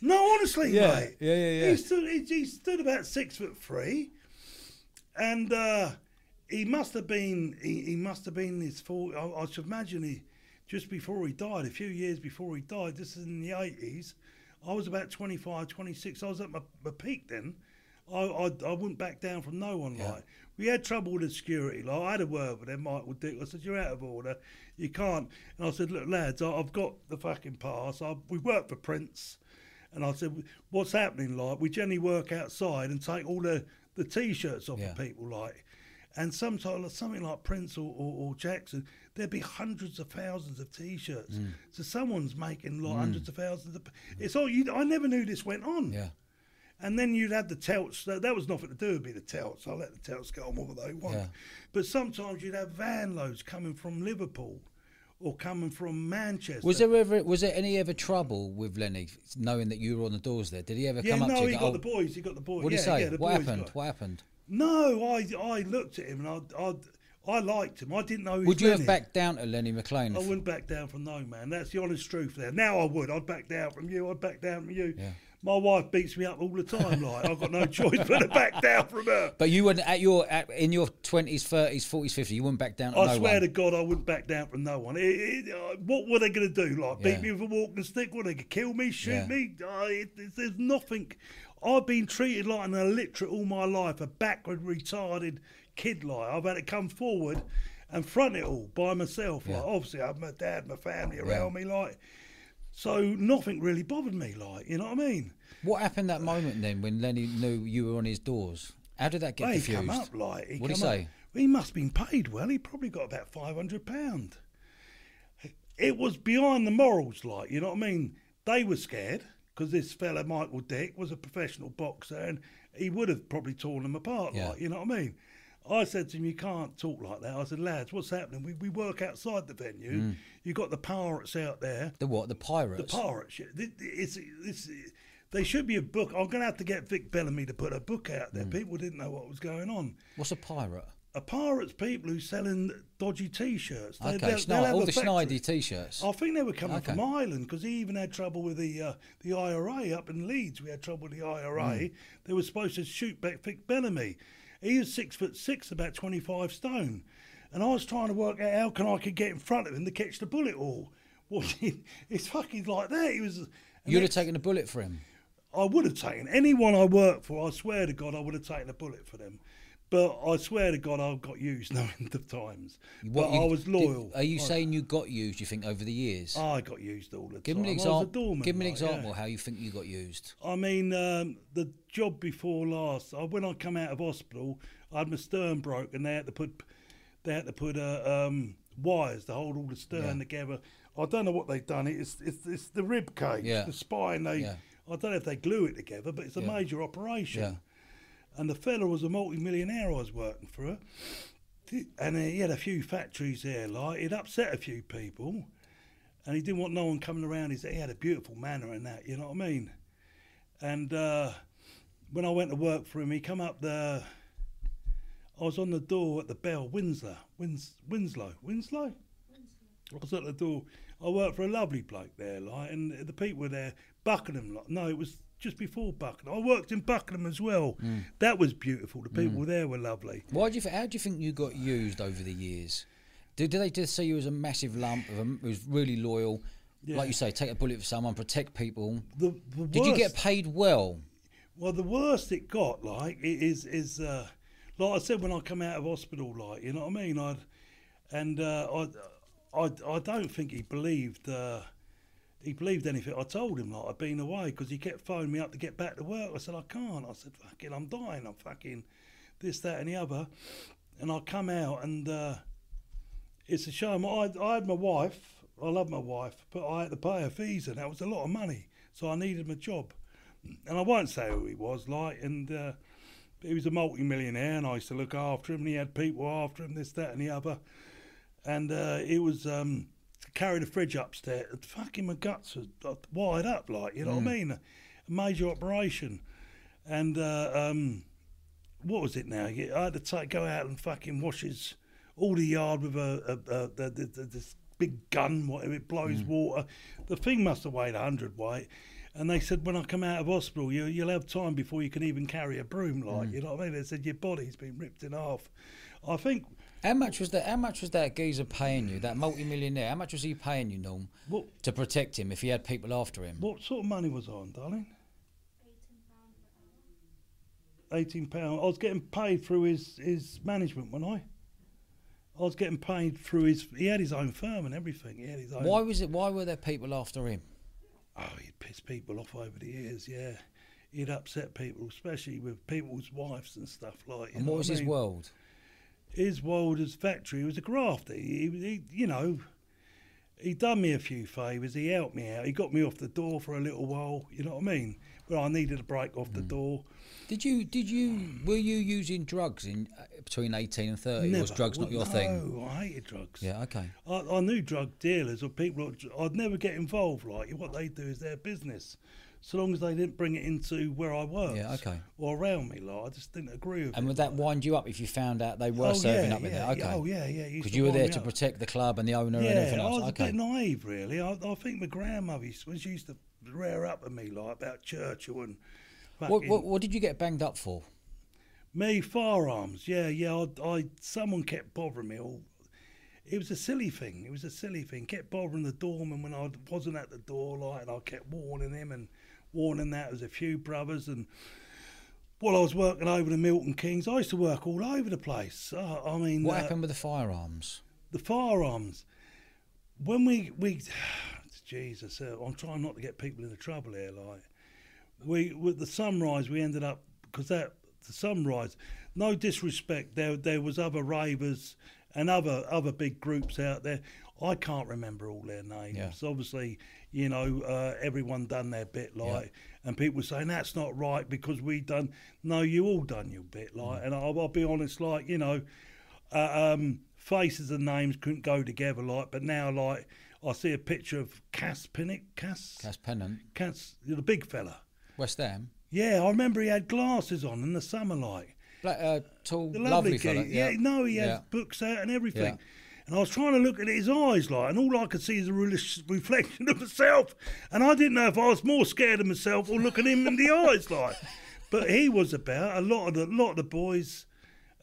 No, honestly, mate. Yeah. He stood about 6'3", and he must have been. He must have been his 40. I should imagine he, just before he died, a few years before he died. This is in the 80s. I was about 25, 26. I was at my peak then. I wouldn't back down from no one. Like, we had trouble with the security. Like, I had a word with them, Michael Dick. I said, you're out of order. You can't. And I said, look, lads, I've got the fucking pass. We work for Prince. And I said, what's happening, like? We generally work outside and take all the T-shirts off of people, like. And sometimes something like Prince or Jackson, there'd be hundreds of thousands of T-shirts. So someone's making, like, hundreds of thousands of... It's all, I never knew this went on. Yeah. And then you'd have the touts. That was nothing to do with me, the touts. I let the touts go on whatever they want. Yeah. But sometimes you'd have van loads coming from Liverpool or coming from Manchester. Was there any trouble with Lenny, knowing that you were on the doors there? Did he ever come up to you? Yeah, no, he got the boys. He got the boys. What did he say? What happened? What happened? No, I looked at him and I liked him. I didn't know. Would you have backed down to Lenny McLean? I wouldn't back down from no man. That's the honest truth. There now, I would. I'd back down from you. I'd back down from you. Yeah. My wife beats me up all the time. Like I've got no choice but to back down from her. But you wouldn't in your 20s, 30s, 40s, 50s. You wouldn't back down. I swear to God, I wouldn't back down from no one. What were they going to do? Like beat me with a walking stick? Were they going to kill me? Shoot me? There's nothing. I've been treated like an illiterate all my life, a backward, retarded kid. Like I've had to come forward and front it all by myself. Yeah. Like obviously, I have my dad, my family around me. Like. So nothing really bothered me, like, you know what I mean? What happened that moment then when Lenny knew you were on his doors? How did that get diffused? He come up, like... What did he say? He must have been paid well. He probably got about £500. It was beyond the morals, like, you know what I mean? They were scared because this fella, Michael Dick, was a professional boxer and he would have probably torn them apart, like, you know what I mean? I said to him, you can't talk like that. I said, lads, what's happening? We work outside the venue. You've got the pirates out there. The what? The pirates? The pirates. They should be a book. I'm going to have to get Vic Bellamy to put a book out there. People didn't know what was going on. What's a pirate? A pirate's people who's selling dodgy T-shirts. Okay, all the snidey T-shirts. I think they were coming from Ireland because he even had trouble with the IRA up in Leeds. We had trouble with the IRA. They were supposed to shoot back Vic Bellamy. He was 6'6", about 25 stone. And I was trying to work out how I could get in front of him to catch the bullet all. Well, it's fucking like that. He was... You'd have taken a bullet for him? I would have taken. Anyone I worked for, I swear to God, I would have taken a bullet for them. But I swear to God, I got used no end of times. I was loyal. Are you saying you got used, you think, over the years? I got used all the time. Give me an example how you think you got used. I mean, the job before last, when I come out of hospital, I had my stern broke and they had to put wires to hold all the stern together. I don't know what they've done. It's the rib cage, the spine. I don't know if they glue it together, but it's a major operation. Yeah. And the fella was a multi-millionaire I was working for. And he had a few factories there, like, he'd upset a few people. And he didn't want no one coming around. He had a beautiful manner and that, you know what I mean? And when I went to work for him, he come up the... I was on the door at the Bell, Winslow? I was at the door. I worked for a lovely bloke there, like, and the people were there, Buckingham, like, no, it was... just before Buckland. I worked in Buckland as well. That was beautiful. The people there were lovely. How do you think you got used over the years? Did they just see you as a massive lump who was really loyal? Yeah. Like you say, take a bullet for someone, protect people. Did you get paid well? Well, the worst it got, like, is like I said, when I come out of hospital, like, you know what I mean? I don't think he believed... he believed anything I told him, like I'd been away, because he kept phoning me up to get back to work. I said, I can't. I said, fucking, I'm dying. I'm fucking this, that and the other. And I come out and it's a shame. I had my wife. I love my wife, but I had to pay her fees and that was a lot of money. So I needed my job. And I won't say who he was, like, and he was a multi-millionaire and I used to look after him and he had people after him, this, that and the other. And it was... carry the fridge upstairs, fucking my guts were wired up, like, you know what I mean? A major operation. And what was it now? I had to go out and fucking wash all the yard with this big gun, whatever, it blows water. The thing must have weighed 100 weight. And they said, when I come out of hospital, you'll have time before you can even carry a broom, like, you know what I mean? They said, your body's been ripped in half. I think... How much was that geezer paying you, that multi-millionaire? How much was he paying you, Norm, to protect him if he had people after him? What sort of money was I on, darling? £18. I was getting paid through his management, wasn't I? I was getting paid through his... He had his own firm and everything. He had his own... Why were there people after him? Oh, he'd piss people off over the years, yeah. He'd upset people, especially with people's wives and stuff like that. And what was his world? His world, his factory, he was a grafter. He, you know, he done me a few favours, he helped me out, he got me off the door for a little while, you know what I mean? Well, I needed a break off the door. Were you using drugs in between 18 and 30? Never. Or was drugs not your thing? No, I hated drugs. Yeah, okay. I knew drug dealers or people, I'd never get involved, like, what they do is their business. So long as they didn't bring it into where I worked, yeah, okay, or around me, like, I just didn't agree with it. And would that wind you up if you found out they were serving up with it? Okay. Oh, yeah, yeah. Because you were there to protect the club and the owner and everything else. I was a bit naive, really. I think my grandmother, when she used to rear up at me, like, about Churchill and... What did you get banged up for? Me, firearms, someone kept bothering me all... It was a silly thing. It was a silly thing. Kept bothering the doorman when I wasn't at the door, like, and I kept warning him and warning that. There was a few brothers, and while I was working over the Milton Keynes, I used to work all over the place. I mean, what happened with the firearms? The firearms. When we Jesus, I'm trying not to get people into trouble here. Like, with the Sunrise, we ended up because the Sunrise. No disrespect, there was other ravers and other big groups out there. I can't remember all their names. Yeah. Obviously, you know, everyone done their bit, like, and people were saying, that's not right because we done... No, you all done your bit, like, and I'll be honest, like, you know, faces and names couldn't go together, like, but now, like, I see a picture of Cass Pennant, the big fella. West Ham? Yeah, I remember he had glasses on in the summer, like. Tall, lovely fella. Yeah, no, he had books out and everything. Yeah. And I was trying to look at his eyes, like, and all I could see is a reflection of myself. And I didn't know if I was more scared of myself or looking him in the eyes, like. But he was about a lot of the boys.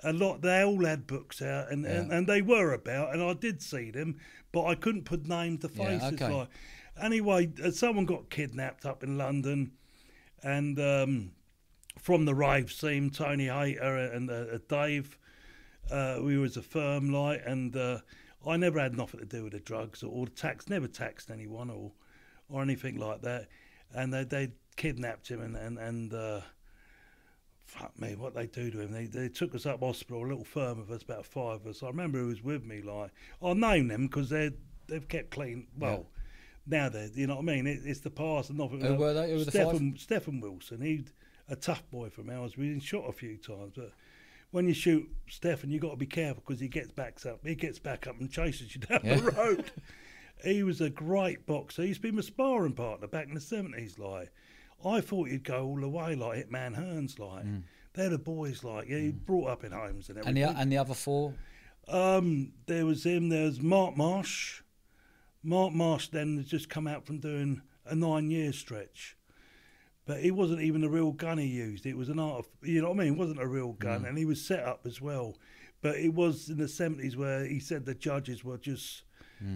They all had books out, and they were about, and I did see them, but I couldn't put names to faces. Yeah, okay. Like, anyway, someone got kidnapped up in London, and. From the rave scene, Tony Hayter and Dave, we was a firm, like, and I never had nothing to do with the drugs or the tax, never taxed anyone or anything like that. And they kidnapped him and fuck me, what they do to him. They took us up hospital, a little firm of us, about five of us. I remember who was with me, like, I'll name them because they've kept clean, well... Yeah. Now they're, you know what I mean? It's the past and nothing. Who were they? Who were the five? Stephen Wilson, he'd... A tough boy from ours. We've been shot a few times, but when you shoot Stephen, you got to be careful because he gets back up. He gets back up and chases you down the road. He was a great boxer. He used to be my sparring partner back in the 70s. Like, I thought he'd go all the way, like Hitman Hearns. Like, they're the boys. Like, he brought up in homes and everything. And the other four, there was him. There was Mark Marsh. Mark Marsh then had just come out from doing a 9-year stretch. But it wasn't even a real gun he used. It was an art of, you know what I mean? It wasn't a real gun, and he was set up as well. But it was in the 70s where he said the judges were just,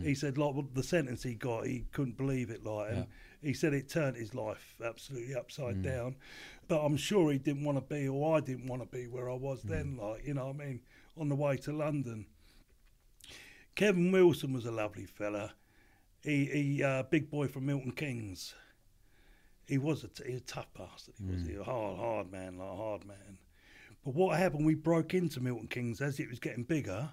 he said, like, well, the sentence he got, he couldn't believe it, like, and he said it turned his life absolutely upside down. But I'm sure he didn't want to be, or I didn't want to be where I was then, like, you know what I mean, on the way to London. Kevin Wilson was a lovely fella. He big boy from Milton Keynes. He was a tough bastard. He was a hard man, like a hard man. But what happened, we broke into Milton Keynes as it was getting bigger.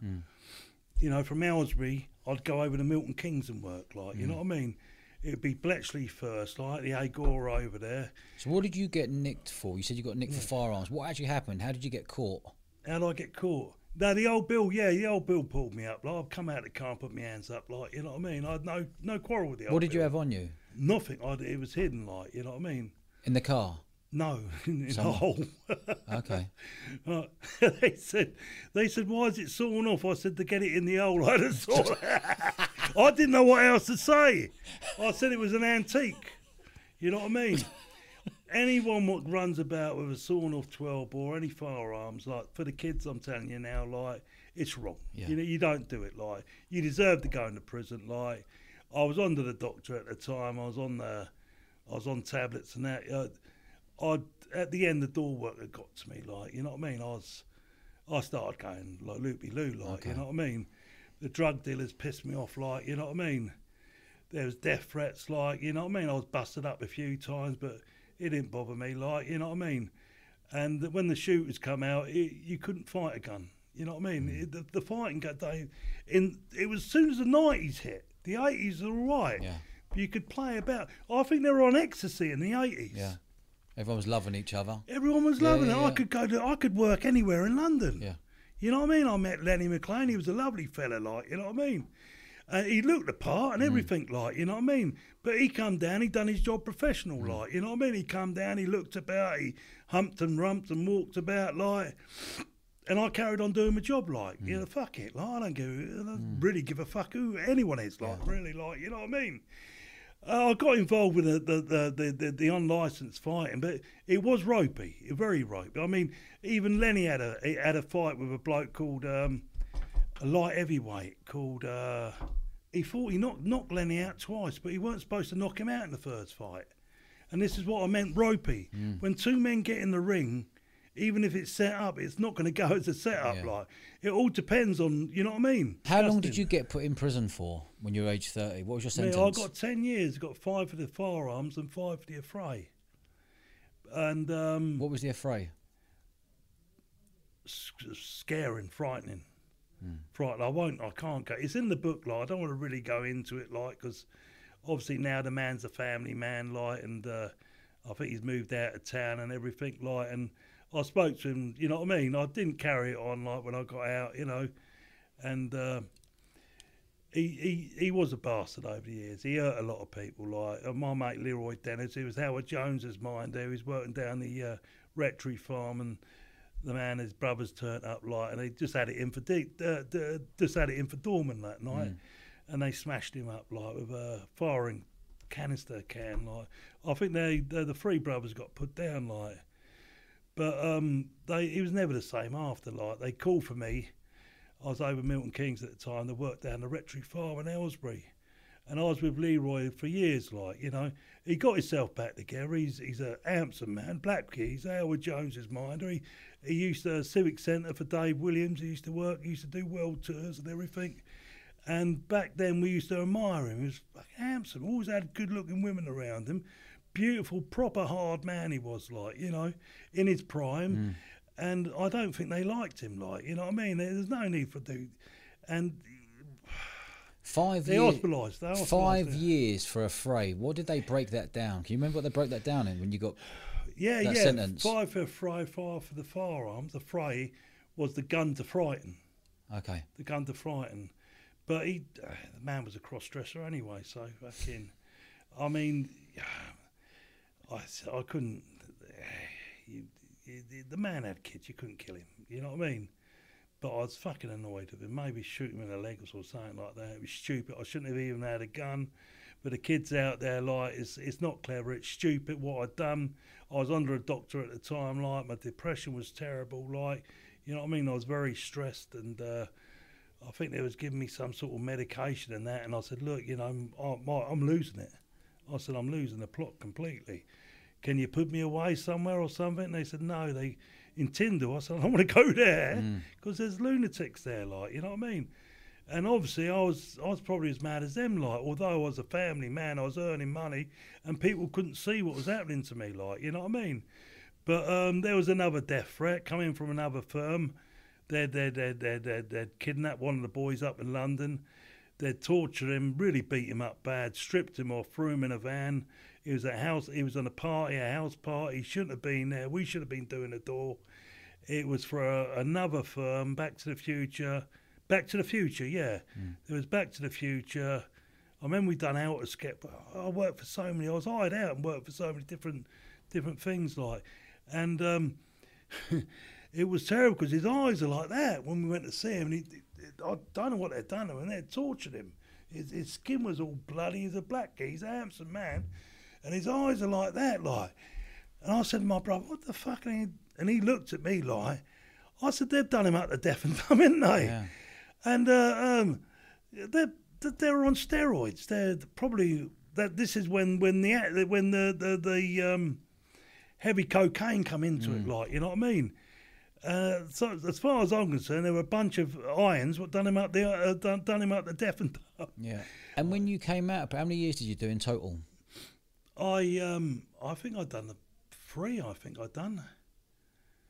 You know, from Aylesbury, I'd go over to Milton Keynes and work, like, you know what I mean? It'd be Bletchley first, like the Agora over there. So what did you get nicked for? You said you got nicked for firearms. What actually happened? How did you get caught? How did I get caught? No, the old Bill pulled me up. Like, I've come out of the car and put my hands up, like, you know what I mean? I had no quarrel with the old Bill. What did you have on you? Nothing. It was hidden, like, you know what I mean? In the car? No, in the hole. Okay. They said, why is it sawn off? I said, to get it in the hole. I just saw it. I didn't know what else to say. I said it was an antique. You know what I mean? Anyone what runs about with a sawn-off 12 or any firearms, like, for the kids, I'm telling you now, like, it's wrong. Yeah. You know, you don't do it, like, you deserve to go into prison. Like, I was under the doctor at the time. I was on tablets and that. At the end, the door worker got to me, like, you know what I mean. I started going like loopy-loo, like, you know what I mean. The drug dealers pissed me off, like, you know what I mean. There was death threats, like, you know what I mean. I was busted up a few times, but it didn't bother me, like, you know what I mean? And when the shooters come out, you couldn't fight a gun, you know what I mean? It was as soon as the 90s hit, The 80s are all right. Yeah. You could play about. I think they were on ecstasy in the 80s. Yeah. Everyone was loving each other. Everyone was loving it. Yeah. I could work anywhere in London. Yeah. You know what I mean? I met Lenny McLean. He was a lovely fella, like, you know what I mean? He looked the part and everything, like, you know what I mean? But he come down, he done his job professional, like, you know what I mean? He come down, he looked about, he humped and rumped and walked about, like, and I carried on doing my job, like, you know, fuck it, like, I don't really give a fuck who anyone is, like, really, like, you know what I mean? I got involved with the unlicensed fighting, but it was ropey, very ropey. I mean, even Lenny had a fight with a bloke called a light heavyweight called. He thought he knocked Lenny out twice, but he weren't supposed to knock him out in the first fight. And this is what I meant, ropey. Mm. When two men get in the ring, even if it's set up, it's not going to go as a set up. Yeah. Like, it all depends on, you know what I mean? How long did you get put in prison for when you were age 30? What was your sentence? I got 10 years. Got 5 for the firearms and 5 for the affray. And what was the affray? Scaring, frightening. Frightening. I can't go. It's in the book, like, I don't want to really go into it, like, because obviously now the man's a family man, like, and I think he's moved out of town and everything, like, and I spoke to him, you know what I mean? I didn't carry it on, like, when I got out, you know. And he was a bastard over the years. He hurt a lot of people, like my mate Leroy Dennis, who was Howard Jones's minder. He was working down the Rectory farm, and the man, his brothers turned up, like, and they just had it in for Dorman that night. And they smashed him up, like, with a firing canister can, like. I think the three brothers got put down, like. But he was never the same after, like. They called for me. I was over Milton Keynes at the time. They worked down the Rectory farm in Aylesbury. And I was with Leroy for years, like, you know. He got himself back together. He's a handsome man, black keys, Howard Jones's minder. He used to Civic Centre for Dave Williams. He used to work, he used to do world tours and everything. And back then we used to admire him. He was fucking handsome. Always had good-looking women around him. Beautiful, proper hard man he was, like, you know, in his prime. And I don't think they liked him, like, you know what I mean? There's no need for dude. And 5 years for affray. What did they break that down? Can you remember what they broke that down in when you got that sentence? 5 for affray, 5 for the firearms. The affray was the gun to frighten. Okay. The gun to frighten. But the man was a cross-dresser anyway, so fucking, I mean, I couldn't. The man had kids. You couldn't kill him. You know what I mean? But I was fucking annoyed with him. Maybe shoot him in the legs or something like that. It was stupid. I shouldn't have even had a gun. But the kids out there, like, it's not clever. It's stupid what I'd done. I was under a doctor at the time. Like, my depression was terrible. Like, you know what I mean? I was very stressed, and I think they was giving me some sort of medication and that. And I said, look, you know, I'm losing it. I said, I'm losing the plot completely. Can you put me away somewhere or something? And they said, no, in Tyndall. I said, I don't want to go there because there's lunatics there, like, you know what I mean? And obviously I was probably as mad as them, like, although I was a family man, I was earning money and people couldn't see what was happening to me, like, you know what I mean? But there was another death threat coming from another firm. They'd kidnapped one of the boys up in London. They tortured him, really beat him up bad, stripped him off, threw him in a van. He was on a house party. He shouldn't have been there. We should have been doing the door. It was for another firm, Back to the Future, yeah. It was Back to the Future. I remember we done out of sketch. I was hired out and worked for so many different things, like. And it was terrible because his eyes are like that when we went to see him. I don't know what they'd done to him, and they'd tortured him. His skin was all bloody. He's a black guy. He's a handsome man, and his eyes are like that, like. And I said to my brother, what the fuck? And he looked at me, like. I said, they've done him up to death and dumb, haven't they? Yeah. And they were on steroids. They're probably that. This is when the heavy cocaine come into it, like, you know what I mean? So as far as I'm concerned, there were a bunch of irons what done him up to death and dumb. Yeah. And when you came out, how many years did you do in total? I think I'd done the 3. I think I'd done.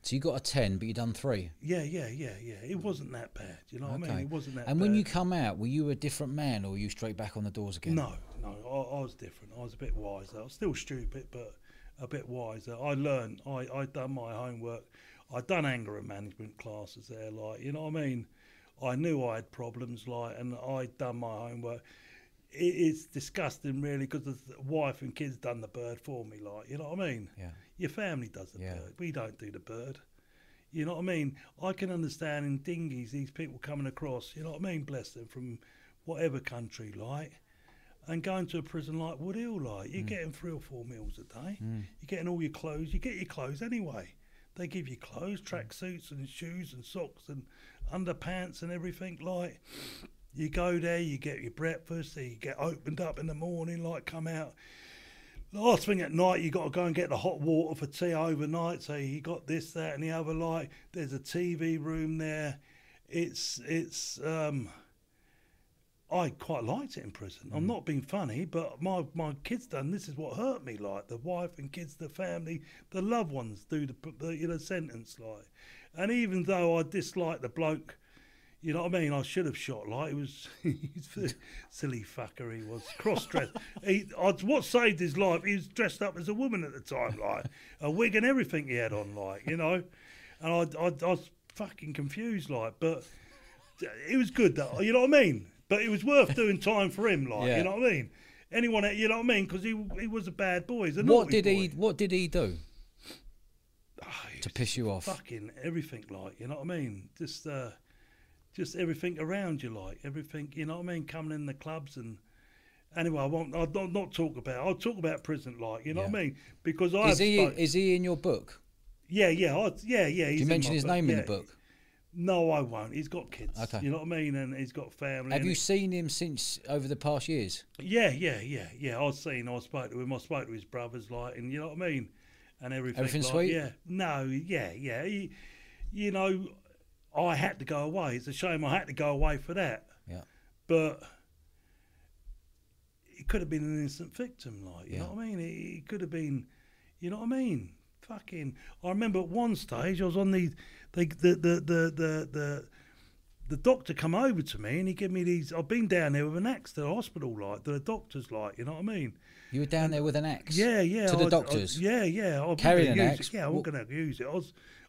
So you got a 10, but you done 3? Yeah. It wasn't that bad, you know what I mean? It wasn't that bad. And when you come out, were you a different man, or were you straight back on the doors again? No, I was different. I was a bit wiser. I was still stupid, but a bit wiser. I learned, I done my homework. I done anger and management classes there, like, you know what I mean? I knew I had problems, like, and I done my homework. It's disgusting, really, because the wife and kids done the bird for me, like, you know what I mean? Yeah. Your family does the bird. We don't do the bird. You know what I mean? I can understand in dinghies these people coming across, you know what I mean, bless them, from whatever country, like, and going to a prison like Woodhill, like, you're getting 3 or 4 meals a day. You're getting all your clothes. You get your clothes anyway. They give you clothes, tracksuits and shoes and socks and underpants and everything, like. You go there, you get your breakfast, you get opened up in the morning, like, come out. Last thing at night, you got to go and get the hot water for tea overnight, so you got this, that and the other, like. There's a TV room there. I quite liked it in prison. I'm not being funny, but my kids done, this is what hurt me, like, the wife and kids, the family, the loved ones do the you know, sentence, like. And even though I disliked the bloke, you know what I mean? I should have shot, like, it was silly fucker he was, cross-dressed. What saved his life, he was dressed up as a woman at the time, like, a wig and everything he had on, like, you know? And I was fucking confused, like, but it was good, though, you know what I mean? But it was worth doing time for him, like, you know what I mean? Anyone, you know what I mean? Because he was a bad boy, he's a naughty boy. What did he do to piss you off? Fucking everything, like, you know what I mean? Just everything around you, like, everything, you know what I mean, coming in the clubs. And anyway, I'll not talk about, I'll talk about prison, like, you know what I mean, because I is he in your book? Yeah. Do you mention his name in the book? No, I won't. He's got kids, you know what I mean, and he's got family. Have you seen him since over the past years? Yeah. I spoke to him. I spoke to his brothers, like, and you know what I mean, and everything. Everything's like, sweet. Yeah. He, you know, I had to go away. It's a shame I had to go away for that. Yeah. But it could have been an innocent victim, like, you know what I mean? It could have been, you know what I mean? Fucking, I remember at one stage I was on the doctor come over to me and he gave me these, I've been down there with an axe to the hospital, like, the doctor's, like, you know what I mean? You were down there with an axe? Yeah. To the doctors? Yeah. Carrying an axe? Yeah, I wasn't going to use it.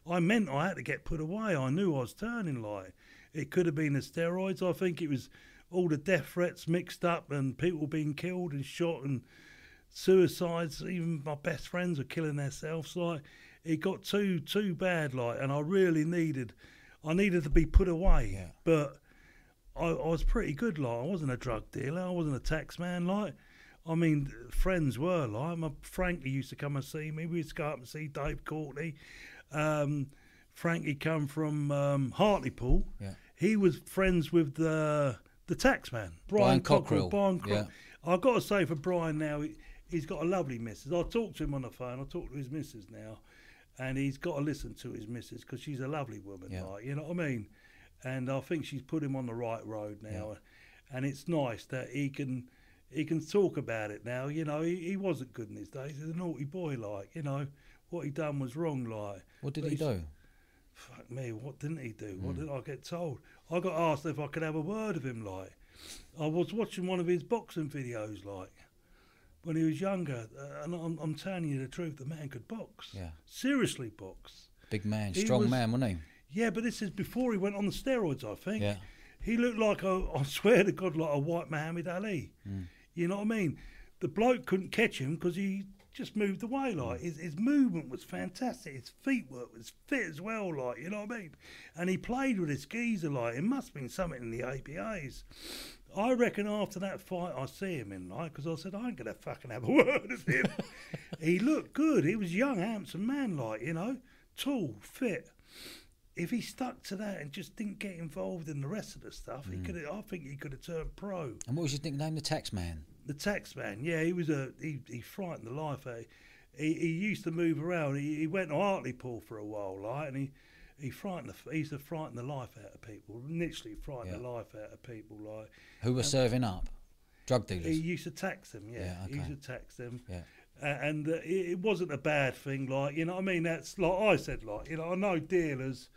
I meant I had to get put away. I knew I was turning, like. It could have been the steroids. I think it was all the death threats mixed up and people being killed and shot and suicides. Even my best friends were killing themselves, like. It got too bad, like, and I needed to be put away. Yeah. But I was pretty good, like. I wasn't a drug dealer. I wasn't a tax man, like. I mean, friends were, like. My Frankie used to come and see me. We used to go up and see Dave Courtney. Frankie come from Hartlepool. Yeah. He was friends with the tax man, Brian Cockrell. Yeah. I've got to say for Brian now, he's got a lovely missus. I talked to him on the phone. I talked to his missus now, and he's got to listen to his missus because she's a lovely woman, like, you know what I mean? And I think she's put him on the right road now, and it's nice that he can talk about it now. You know, he wasn't good in his days. He's a naughty boy, like, you know. What he done was wrong, like. What did he do? Fuck me, what didn't he do? What did I get told? I got asked if I could have a word of him, like. I was watching one of his boxing videos, like, when he was younger, and I'm telling you the truth, the man could box. Yeah. Seriously box. Big man, strong man, wasn't he? Yeah, but this is before he went on the steroids, I think. Yeah. He looked like, I swear to God, like a white Muhammad Ali. You know what I mean? The bloke couldn't catch him because he just moved away, like. His movement was fantastic. His feet work was fit as well, like, you know what I mean? And he played with his geezer, like. It must have been something in the APAs. I reckon after that fight I see him in, like, because I said, I ain't going to fucking have a word of him. He looked good. He was a young, handsome man, like, you know, tall, fit. If he stuck to that and just didn't get involved in the rest of the stuff, I think he could have turned pro. And what was his nickname, the tax man? The tax man, yeah, he frightened the life out. He used to move around. He went to Hartlepool for a while, like, and he used to frighten the life out of people. Literally frighten the life out of people, like. Who were serving up, drug dealers. He used to tax them, yeah. He used to tax them, And it wasn't a bad thing, like, you know what I mean? That's, like I said, like, you know, I know dealers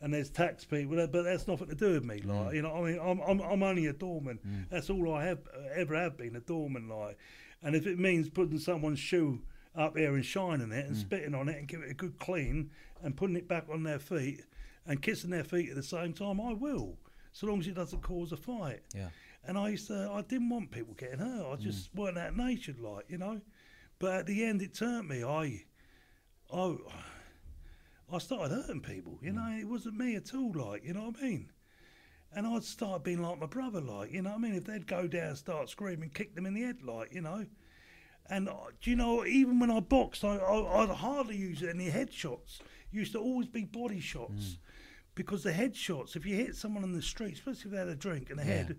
and there's tax people, but that's nothing to do with me, like, you know what I mean? I'm only a doorman. Mm. That's all I have ever have been, a doorman, like. And if it means putting someone's shoe up here and shining it and spitting on it and giving it a good clean and putting it back on their feet and kissing their feet at the same time, I will, so long as it doesn't cause a fight. Yeah. And I used to, I didn't want people getting hurt. I just weren't that natured, like, you know. But at the end, it turned me. I started hurting people, you know. It wasn't me at all, like, you know what I mean? And I'd start being like my brother, like, you know what I mean? If they'd go down, start screaming, kick them in the head, like, you know. And, do you know, even when I boxed, I'd hardly use any headshots. Used to always be body shots. Because the headshots, if you hit someone on the street, especially if they had a drink and a head,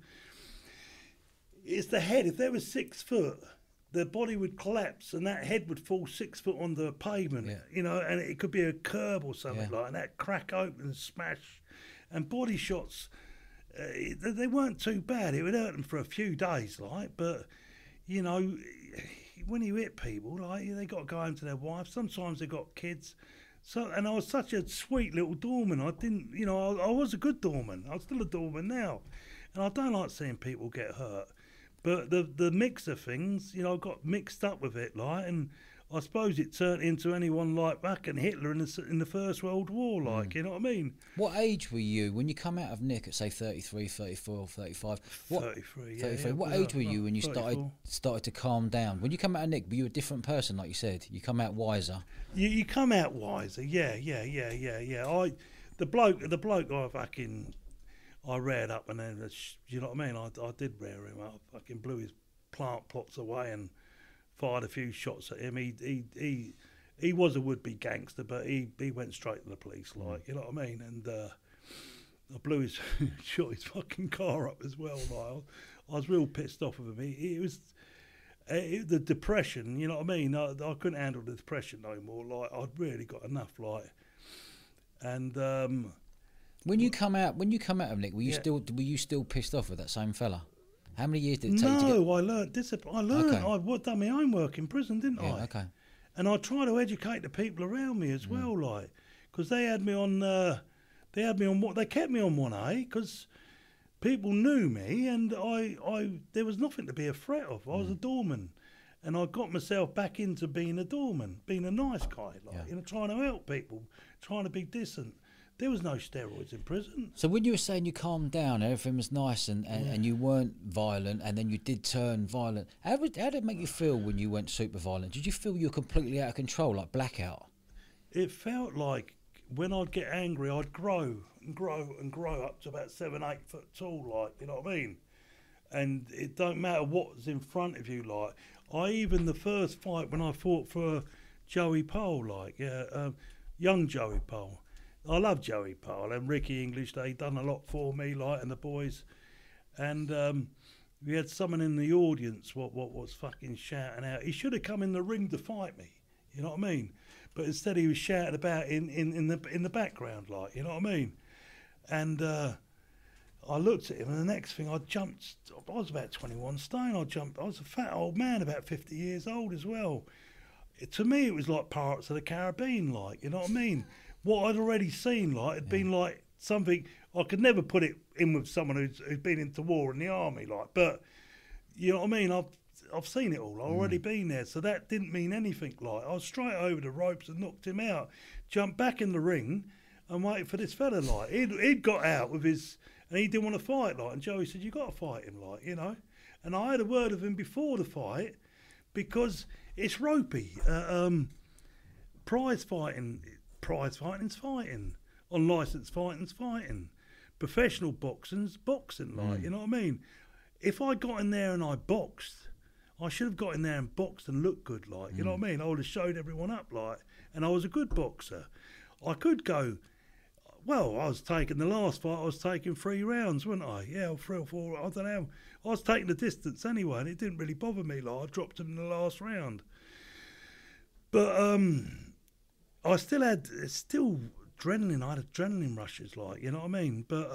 it's the head. If they were 6 foot, their body would collapse and that head would fall 6 foot on the pavement, you know, and it could be a curb or something like that, and that crack open and smash. And body shots, they weren't too bad. It would hurt them for a few days, like, but, you know, when you hit people, like, they got to go home to their wives. Sometimes they got kids. So, and I was such a sweet little doorman. I didn't, you know, I was a good doorman. I'm still a doorman now. And I don't like seeing people get hurt. But the mix of things, you know, I got mixed up with it, like, and I suppose it turned into anyone like fucking Hitler in the First World War, like, you know what I mean? What age were you when you come out of Nick at, say, 33, 34, 35? 33, yeah. 33. What age were you when you 34. started to calm down? When you come out of Nick, were you a different person, like you said? You come out wiser. You come out wiser, yeah. The bloke I fucking... I reared up and then, you know what I mean? I did rear him up. I fucking blew his plant plots away and fired a few shots at him. He was a would-be gangster, but he went straight to the police, like, you know what I mean? And I blew his, shot his fucking car up as well, like. I was real pissed off with him. It was the depression, you know what I mean? I couldn't handle the depression no more. Like, I'd really got enough, like. And... When you come out of Nick, were you still pissed off with that same fella? How many years did it take? No, I learned discipline. I've done my own work in prison, didn't I? Okay. And I try to educate the people around me as well, like, because they kept me on 1A because people knew me, and there was nothing to be a threat of. I was a doorman, and I got myself back into being a doorman, being a nice guy, like, you know, trying to help people, trying to be decent. There was no steroids in prison. So when you were saying you calmed down, everything was nice and you weren't violent, and then you did turn violent, how did it make you feel when you went super violent? Did you feel you were completely out of control, like blackout? It felt like when I'd get angry, I'd grow up to about 7, 8 foot tall, like, you know what I mean? And it don't matter what's in front of you, like. Even the first fight when I fought for Joey Pohl, like, young Joey Pohl. I love Joey Pohl and Ricky English. They done a lot for me, like, and the boys. And we had someone in the audience what was fucking shouting out. He should have come in the ring to fight me, you know what I mean? But instead he was shouting about in the background, like, you know what I mean? And I looked at him, and the next thing I jumped. I was about 21 stone. I jumped. I was a fat old man, about 50 years old as well. To me, it was like Pirates of the Caribbean, like, you know what I mean? What I'd already seen, like, had been like something I could never put it in with someone who's been into war in the army, like. But you know what I mean? I've seen it all. I've already been there, so that didn't mean anything. Like, I was straight over the ropes and knocked him out, jumped back in the ring, and waited for this fella. Like, he'd got out with his, and he didn't want to fight. Like, and Joey said, "You got to fight him," like, you know. And I had a word with him before the fight because it's ropey. Prize fighting's fighting. Unlicensed fighting's fighting. Professional boxing's boxing, like, you know what I mean? If I got in there and I boxed, I should have got in there and boxed and looked good, like, you know what I mean? I would have showed everyone up, like, and I was a good boxer. I could go, well, I was taking the last fight, I was taking 3 rounds, wasn't I? Yeah, 3 or 4, I don't know. I was taking the distance anyway, and it didn't really bother me, like, I dropped him in the last round. But, I still had adrenaline rushes, like, you know what I mean? But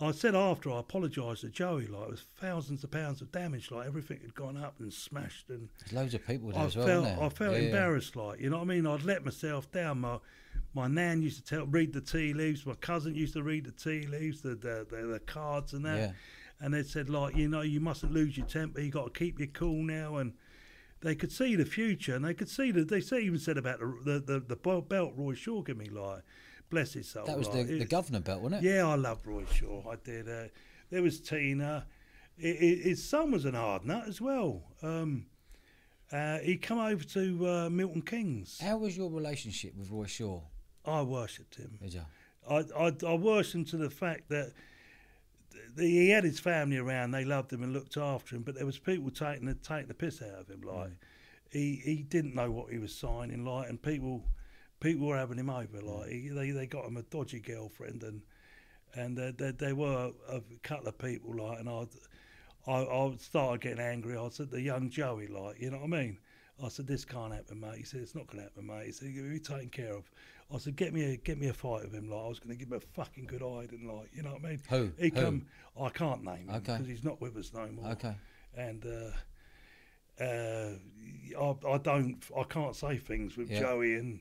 I said after I apologised to Joey, like, it was thousands of pounds of damage, like, everything had gone up and smashed. And there's loads of people there as well, isn't there? I felt embarrassed, like, you know what I mean? I'd let myself down. My nan used to read the tea leaves, my cousin used to read the tea leaves, the cards and that. Yeah. And they said, like, you know, you mustn't lose your temper, you got to keep your cool now. And they could see the future, and they could see that they even said about the belt Roy Shaw gave me, like, bless his soul. That was like, the Guv'nor belt, wasn't it? Yeah, I loved Roy Shaw. I did. There was Tina. His son was an hard nut as well. He come over to Milton Keynes. How was your relationship with Roy Shaw? I worshipped him. Did you? I worshipped him to the fact that he had his family around. They loved him and looked after him, but there was people taking the piss out of him. Like, he didn't know what he was signing. Like, and people were having him over, like, they got him a dodgy girlfriend, and there were a couple of people, like, and I started getting angry. I said, the young Joey, like, you know what I mean? I said, this can't happen, mate. He said, it's not going to happen, mate. He said, you'll be taken care of. I said, get me a fight with him, like, I was going to give him a fucking good hiding, like, you know what I mean? Who? He come, I can't name him, because he's not with us no more. Okay. And, I can't say things with Joey and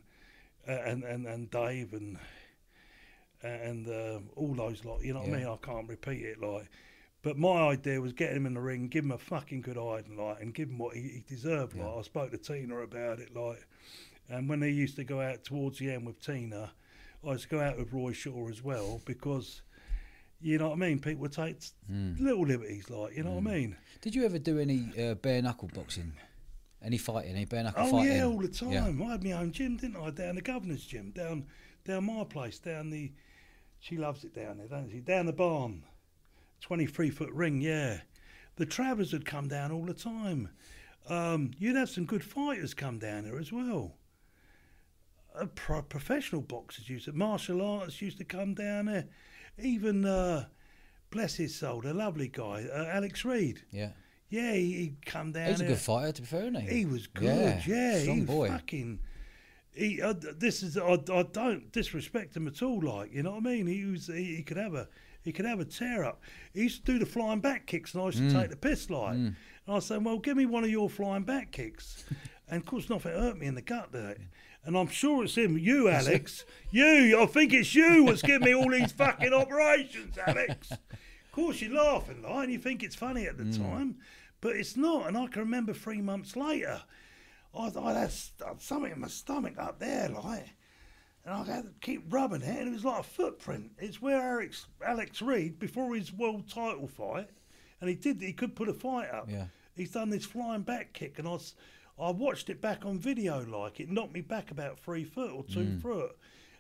Dave and all those lot, you know what I mean? I can't repeat it, like. But my idea was get him in the ring, give him a fucking good hiding, like, and give him what he deserved. Yeah. Like, I spoke to Tina about it, like, and when they used to go out towards the end with Tina, I used to go out with Roy Shaw as well, because, you know what I mean, people would take little liberties, like, you know what I mean? Did you ever do any bare knuckle boxing? Any fighting, any bare knuckle fighting? Oh yeah, all the time. Yeah. I had my own gym, didn't I? Down the Governor's gym, down my place, down the, she loves it down there, doesn't she? Down the barn, 23-foot ring, yeah. The Travers would come down all the time. You'd have some good fighters come down there as well. Professional boxers used to, martial artists used to come down there. Even, bless his soul, a lovely guy, Alex Reid. Yeah. Yeah, he'd come down. He's a good fighter, to be fair, isn't he? He was good, yeah. Strong boy. Fucking, I don't disrespect him at all, like, you know what I mean? He could have a tear up. He used to do the flying back kicks, and I used to take the piss, like. And I said, well, give me one of your flying back kicks. And of course, nothing hurt me in the gut, did it? And I'm sure it's him, you, Alex. I think it's you that's giving me all these fucking operations, Alex. Of course you're laughing, like, and you think it's funny at the time, but it's not. And I can remember 3 months later, I thought, that's something in my stomach up there, like, and I had to keep rubbing it, and it was like a footprint. It's where Alex Reid, before his world title fight, and he could put a fight up. Yeah. He's done this flying back kick, and I watched it back on video, like, it knocked me back about 3 foot or 2 foot.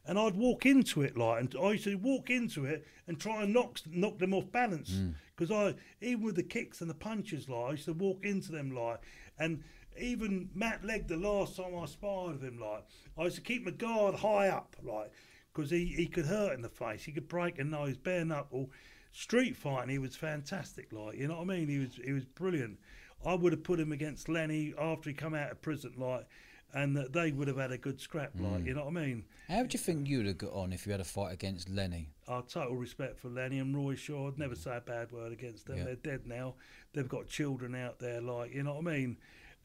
And I'd walk into it, like, and I used to walk into it and try and knock them off balance, because even with the kicks and the punches, like, I used to walk into them, like, and even Matt Legg, the last time I sparred with him, like, I used to keep my guard high up, like, because he could hurt in the face, he could break a nose, bare knuckle, street fighting. He was fantastic, like, you know what I mean? He was brilliant. I would have put him against Lenny after he come out of prison, like. And that they would have had a good scrap, like, you know what I mean? How do you think you'd have got on if you had a fight against Lenny? Our total respect for Lenny and Roy Shaw. I'd never say a bad word against them. Yeah. They're dead now. They've got children out there, like, you know what I mean?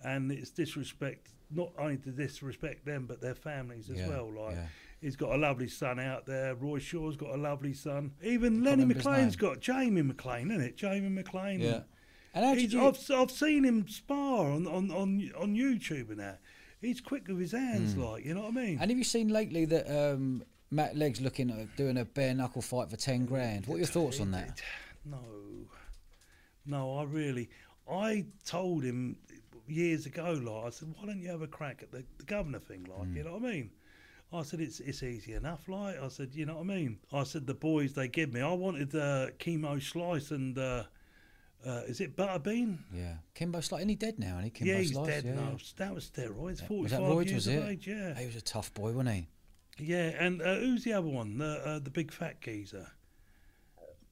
And it's disrespect, not only to disrespect them, but their families as well. Like, he's got a lovely son out there. Roy Shaw's got a lovely son. Even Lenny McLean's got Jamie McLean, isn't it? Jamie McLean. Yeah. And how did you... I've seen him spar on YouTube and that. He's quick with his hands, like, you know what I mean? And have you seen lately that Matt Legg's looking at doing a bare knuckle fight for 10 grand? What are your thoughts on that? No, I told him years ago, like, I said, why don't you have a crack at the Guv'nor thing, like, you know what I mean? I said, it's easy enough, like, I said, you know what I mean? I said, the boys, they give me, I wanted Chemo Slice and... is it Butterbean? Yeah. Kimbo Slice. Isn't he dead now? Isn't he? Kimbo Slice? He's dead now. That was steroids. 45 years of age, yeah. He was a tough boy, wasn't he? Yeah, and who's the other one? The big fat geezer.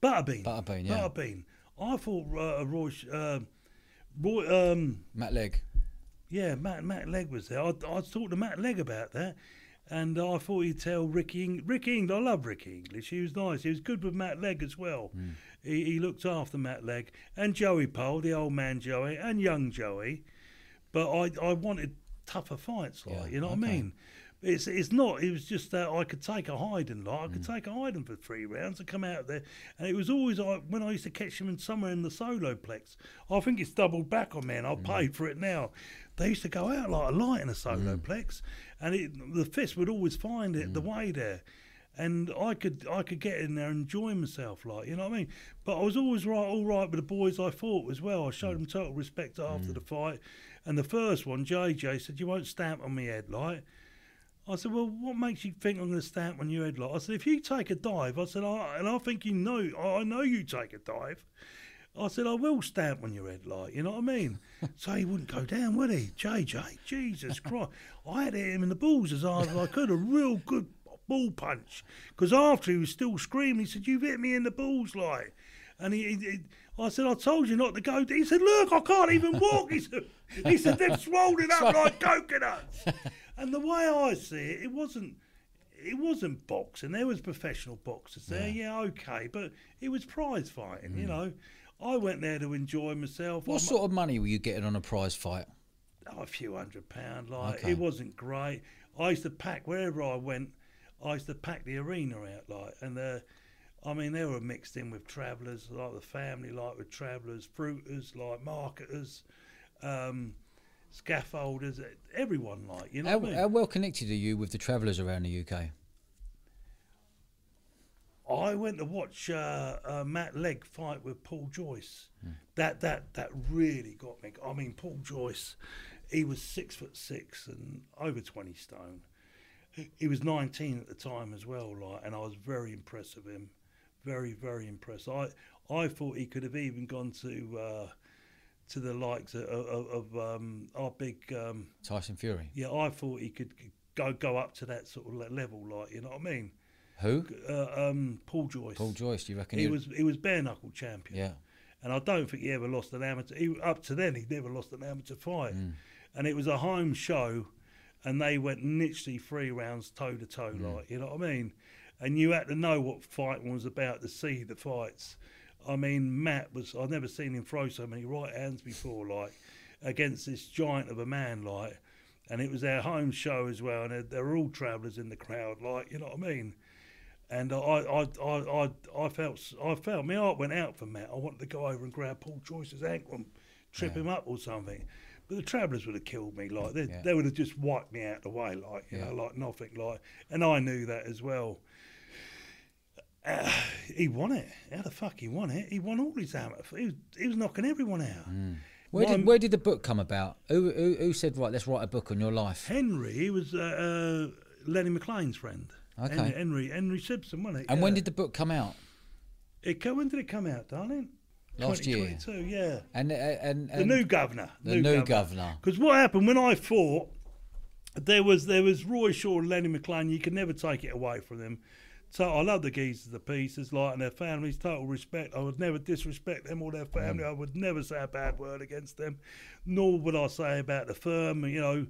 Butterbean. Butterbean, yeah. Butterbean. I thought Matt Legg. Yeah, Matt Legg was there. I talked to Matt Legg about that, And I thought he'd tell Ricky English. I love Ricky English. He was nice. He was good with Matt Legg as well. Mm. He looked after Matt Legg and Joey Pohl, the old man Joey, and young Joey. But I wanted tougher fights, like, you know what I mean? It's not. It was just that I could take a hiding. Like, I could take a hiding for 3 rounds and come out there. And it was always when I used to catch him in somewhere in the soloplex. I think it's doubled back on me, and I paid for it now. They used to go out like a light in a soloplex, and the fist would always find it the way there. And I could get in there and enjoy myself, like, you know what I mean? But I was always all right with the boys I fought as well. I showed them total respect after the fight. And the first one, JJ said, "You won't stamp on me head, like." I said, "Well, what makes you think I'm going to stamp on your head, like?" I said, "If you take a dive," I said, "and I think you know, I know you take a dive." I said, "I will stamp on your head, like, you know what I mean?" So he wouldn't go down, would he? JJ, Jesus Christ. I had to hit him in the balls as hard as I could, a real good ball punch. Because after he was still screaming, he said, "You've hit me in the balls, like." And I said, "I told you not to go." He said, "Look, I can't even walk." He said, "They've swollen it up like coconuts." And the way I see it, it wasn't boxing. There was professional boxers there, but it was prize fighting, you know. I went there to enjoy myself. What sort of money were you getting on a prize fight? Oh, a few £100, like. It wasn't great. I used to pack wherever I went. I used to pack the arena out, like, and I mean, they were mixed in with travellers, like the family, like with travellers, fruiters, like marketers, scaffolders, everyone, like, you know. How well connected are you with the travellers around the UK? I went to watch Matt Legg fight with Paul Joyce. That really got me. I mean, Paul Joyce, he was 6'6" and over 20 stone. He was 19 at the time as well, like, and I was very impressed with him. Very, very impressed. I thought he could have even gone to the likes of our big Tyson Fury. Yeah, I thought he could go up to that sort of level, like, you know what I mean? Who? Paul Joyce. Paul Joyce, do you reckon? He was bare knuckle champion. Yeah. And I don't think he ever lost an amateur. Up to then, he'd never lost an amateur fight. And it was a home show, and they went literally 3 rounds toe to toe, like, you know what I mean? And you had to know what fighting was about to see the fights. I mean, Matt was, I've never seen him throw so many right hands before, like, against this giant of a man, like. And it was their home show as well, and there were all travellers in the crowd, like, you know what I mean? And I felt my heart went out for Matt. I wanted to go over and grab Paul Joyce's ankle and trip him up or something. But the travellers would have killed me, like, they would have just wiped me out of the way, like, you know, like nothing, like. And I knew that as well. He won it. How the fuck he won it? He won all his amateur. He was knocking everyone out. Where did the book come about? Who said, right, let's write a book on your life? Henry. He was Lenny McLean's friend. Okay. Henry Simpson, wasn't it? And when did the book come out? When did it come out, darling? Last year. Yeah. And the new Guv'nor. The new Guv'nor. Because what happened when I fought, there was Roy Shaw and Lenny McLean. You can never take it away from them. So I love the geezers, the pieces, like, and their families, total respect. I would never disrespect them or their family. I would never say a bad word against them, nor would I say about the firm, you know,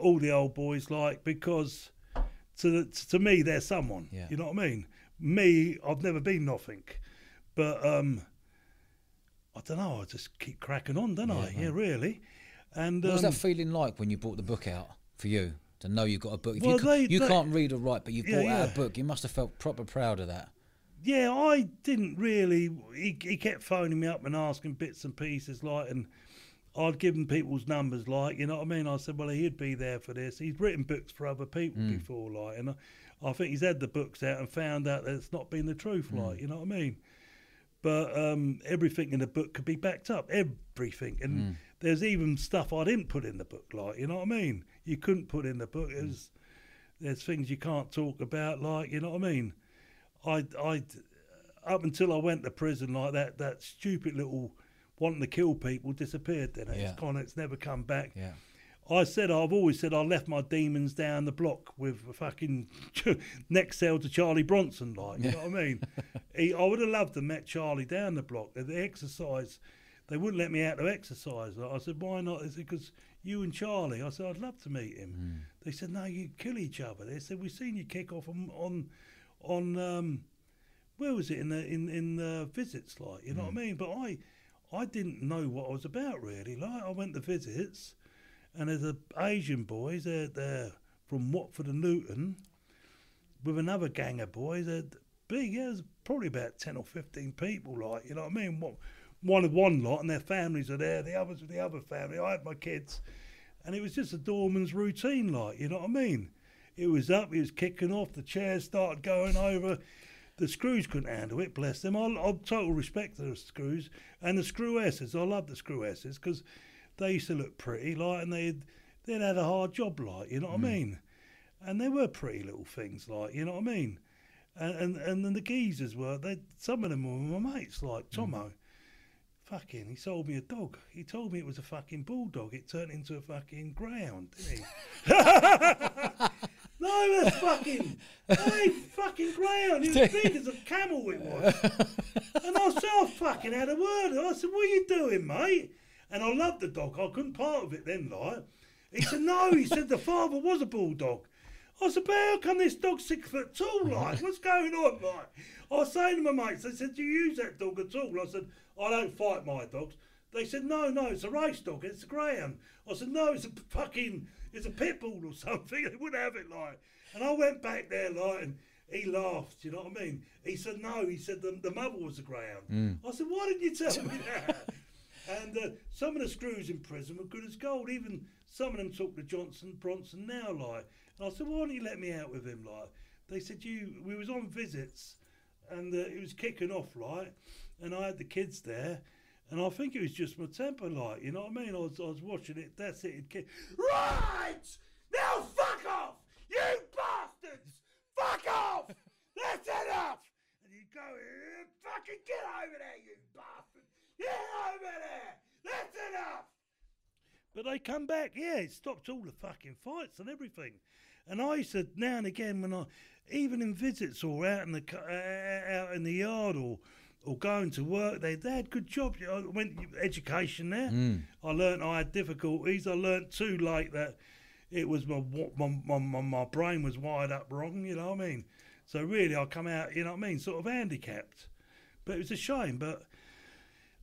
all the old boys, like, because to me, they're someone. Yeah. You know what I mean? Me, I've never been nothing. But I don't know, I just keep cracking on, don't I? Right. Yeah, really. And what was that feeling like when you brought the book out for you? To know you've got a book. If well, you can't read or write, but you brought out a book. You must have felt proper proud of that. Yeah, I didn't really. He kept phoning me up and asking bits and pieces, like, and I'd given people's numbers, like, you know what I mean? I said, well, he'd be there for this. He's written books for other people before, like, and I think he's had the books out and found out that it's not been the truth, like, you know what I mean? But everything in the book could be backed up, everything. And there's even stuff I didn't put in the book, like, you know what I mean? You couldn't put in the book. There's things you can't talk about, like, you know what I mean? I up until I went to prison, like, that stupid little wanting to kill people disappeared then. It's gone, it's never come back. Yeah. I've always said I left my demons down the block with a fucking next cell to Charlie Bronson, like, you know what I mean? I would have loved to met Charlie down the block. The exercise, They wouldn't let me out to exercise. I said, why not? They said, because you and Charlie. I said, I'd love to meet him. Mm. They said, no, you kill each other. They said, we've seen you kick off on where was it in the visits, like, you know what I mean? But I didn't know what I was about really. Like, I went to visits, and there's a Asian boys. They're from Watford and Luton, with another gang of boys. They're big. Yeah, there's probably about 10 or 15 people. Like, you know what I mean? One of one lot, and their families are there. The others with the other family. I had my kids, and it was just a doorman's routine. Like, you know what I mean? It was up. It was kicking off. The chairs started going over. The Screws couldn't handle it, bless them. I'll total respect to the Screws and the Screwesses. I love the Screwesses because they used to look pretty, like, and they'd had a hard job, like, you know what I mean? And they were pretty little things, like, you know what I mean? And then the geezers were, some of them were my mates, like Tomo. Fucking, he sold me a dog. He told me it was a fucking bulldog. It turned into a fucking greyhound, didn't he? No, that's fucking, fucking greyhound. He was big as a camel, it was. And I said, I fucking had a word. I said, what are you doing, mate? And I loved the dog. I couldn't part with it then, like. He said, no, he said, the father was a bulldog. I said, but how come this dog's 6 foot tall, like? What's going on, like? I was saying to my mates, they said, do you use that dog at all? I said, I don't fight my dogs. They said, no, it's a race dog. It's a greyhound. I said, no, it's a fucking... It's a pit bull or something. They wouldn't have it, like. And I went back there, like, and he laughed, you know what I mean? He said, no, he said, the mother was a greyhound. I said, why didn't you tell me that? And some of the Screws in prison were good as gold. Even some of them talk to Johnson, Bronson now, like. And I said, why don't you let me out with him, like? They said, we was on visits, and it was kicking off, like, and I had the kids there. And I think it was just my temper, like, you know what I mean? I was watching it, that's it. Right! Now fuck off! You bastards! Fuck off! That's enough! And you go, fucking get over there, you bastard! Get over there! That's enough! But they come back, yeah, it stopped all the fucking fights and everything. And I used to, now and again, when I, even in visits or out in the yard or going to work, they had good jobs. I went education there. I learnt I had difficulties. I learnt too late that it was my brain was wired up wrong, you know what I mean? So really I come out, you know what I mean, sort of handicapped. But it was a shame. But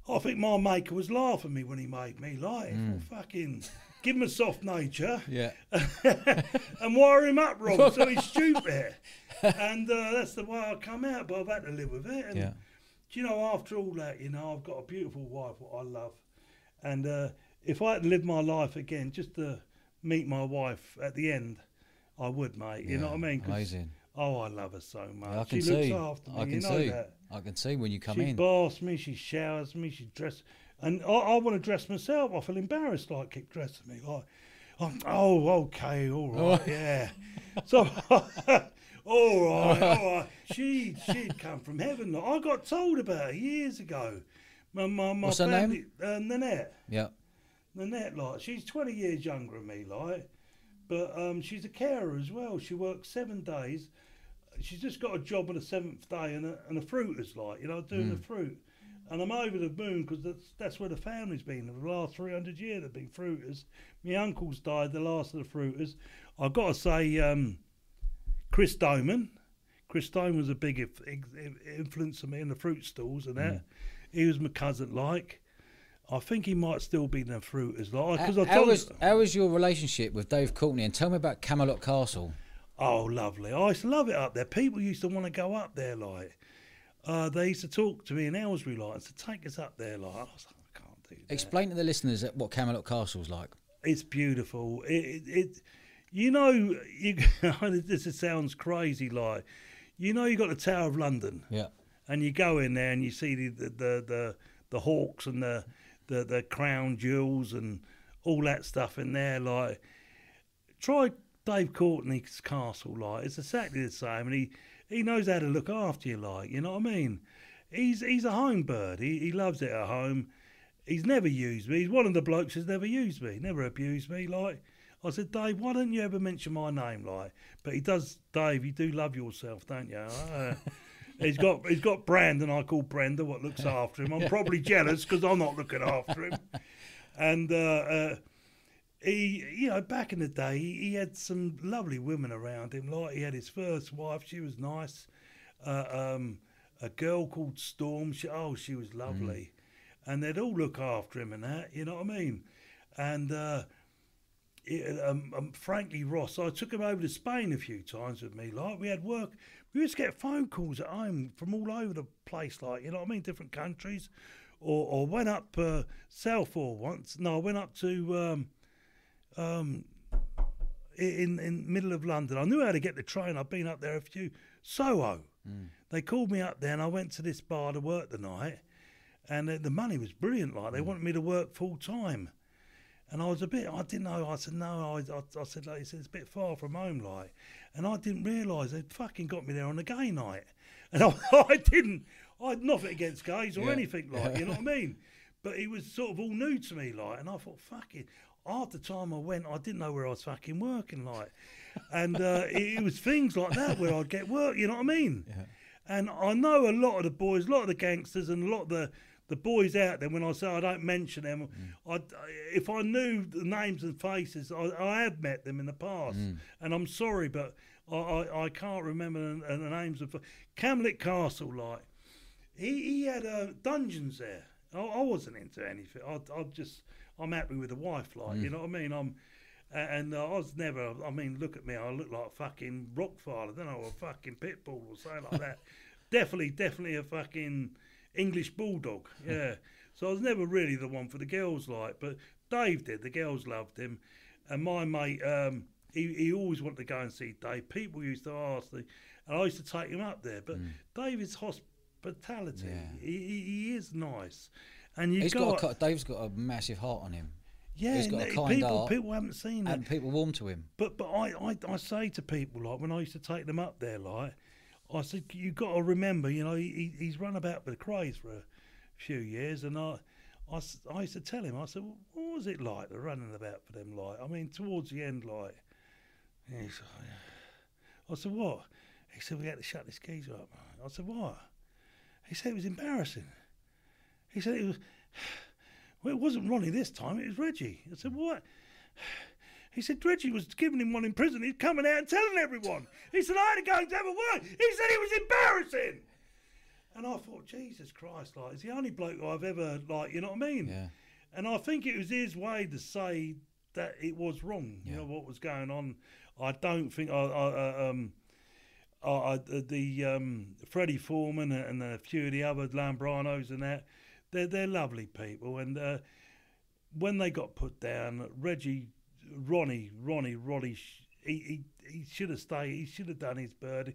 I think my maker was laughing at me when he made me like, fucking give him a soft nature, yeah, and wire him up wrong so he's stupid. And that's the way I come out, but I've had to live with it. And yeah. Do you know, after all that, you know, I've got a beautiful wife, what I love. And if I had lived my life again, just to meet my wife at the end, I would, mate. You know what I mean? Amazing. Oh, I love her so much. Yeah, she looks after me, you know that. I can see when you come in. She baths me, she showers me, she dresses. And I want to dress myself. I feel embarrassed, like, keep dressing me. Like, all right, yeah. So... All right. She'd come from heaven. Like, I got told about her years ago. My What's family, her name? Nanette. Yeah. Nanette, like, she's 20 years younger than me, like. But she's a carer as well. She works 7 days. She's just got a job on the 7th day and a fruiter's, like, you know, doing the fruit. And I'm over the moon because that's where the family's been. The last 300 years they've been fruiters. My uncle's died, the last of the fruiters. I've got to say... Chris Doman. Chris Doman was a big influence on me in the fruit stalls and that. He was my cousin, like. I think he might still be in the fruiters. Like, how was your relationship with Dave Courtney? And tell me about Camelot Castle. Oh, lovely. I used to love it up there. People used to want to go up there, like. They used to talk to me in Aylesbury, like, and to take us up there, like. I was like, I can't do that. Explain to the listeners what Camelot Castle's like. It's beautiful. You know, this sounds crazy, like, you know, you got the Tower of London, yeah, and you go in there and you see the hawks and the crown jewels and all that stuff in there. Like, try Dave Courtney's castle, like, it's exactly the same, and he knows how to look after you, like, you know what I mean? He's a home bird. He loves it at home. He's never used me. He's one of the blokes who's never used me, never abused me, like. I said, Dave, why don't you ever mention my name, like? But he does, Dave, you do love yourself, don't you? He's got Brandon. I call Brenda what looks after him. I'm probably jealous because I'm not looking after him. And he, you know, back in the day, he had some lovely women around him. Like he had his first wife. She was nice. A girl called Storm. She was lovely. Mm. And they'd all look after him and that. You know what I mean? And Frankie Ross, I took him over to Spain a few times with me. Like, we had work. We used to get phone calls at home from all over the place, like, you know what I mean, different countries. Or went up Southall once. No, I went up to in middle of London. I knew how to get the train. I'd been up there a few. Soho. Mm. They called me up there, and I went to this bar to work the night. And the money was brilliant. Like, they wanted me to work full time. And I was a bit, I didn't know, I said, no, I said, like you said, it's a bit far from home, like. And I didn't realise they'd fucking got me there on a gay night. And I had nothing against gays or anything, like, you know what I mean? But it was sort of all new to me, like, and I thought, fucking, half the time I went, I didn't know where I was fucking working, like. And it was things like that where I'd get work, you know what I mean? Yeah. And I know a lot of the boys, a lot of the gangsters and a lot of the boys out there, when I say I don't mention them, if I knew the names and faces, I have met them in the past. Mm. And I'm sorry, but I can't remember the names of... Camelot Castle, like, he had dungeons there. I wasn't into anything. I'm happy with the wife, like, you know what I mean? I was never, I mean, look at me, I look like a fucking Rockfather, don't I, or a fucking Pitbull or something like that. Definitely a fucking... English Bulldog, yeah. So I was never really the one for the girls, like, but Dave did. The girls loved him. And my mate, he always wanted to go and see Dave. People used to ask me, and I used to take him up there. But Dave's hospitality, he is nice. And Dave's got a massive heart on him. Yeah, he's got a kind heart. People haven't seen that. And people warm to him. But I say to people, like, when I used to take them up there, like, I said, you got to remember, you know, he's run about with the craze for a few years, and I used to tell him, I said, well, what was it like, the running about for them, like? I mean, towards the end, like, he said, I said, what? He said, we had to shut this geezer up, mate. I said, what? He said, it was embarrassing. He said, it wasn't Ronnie this time, it was Reggie. I said, what? He said, Reggie was giving him one in prison. He's coming out and telling everyone. He said, I had to go and have a word. He said it was embarrassing. And I thought, Jesus Christ, like, it's the only bloke I've ever, like, you know what I mean? Yeah. And I think it was his way to say that it was wrong, you know, what was going on. I don't think, Freddie Foreman and a few of the other Lambranos and that, they're lovely people. And when they got put down, Ronnie, he should have stayed. He should have done his bird.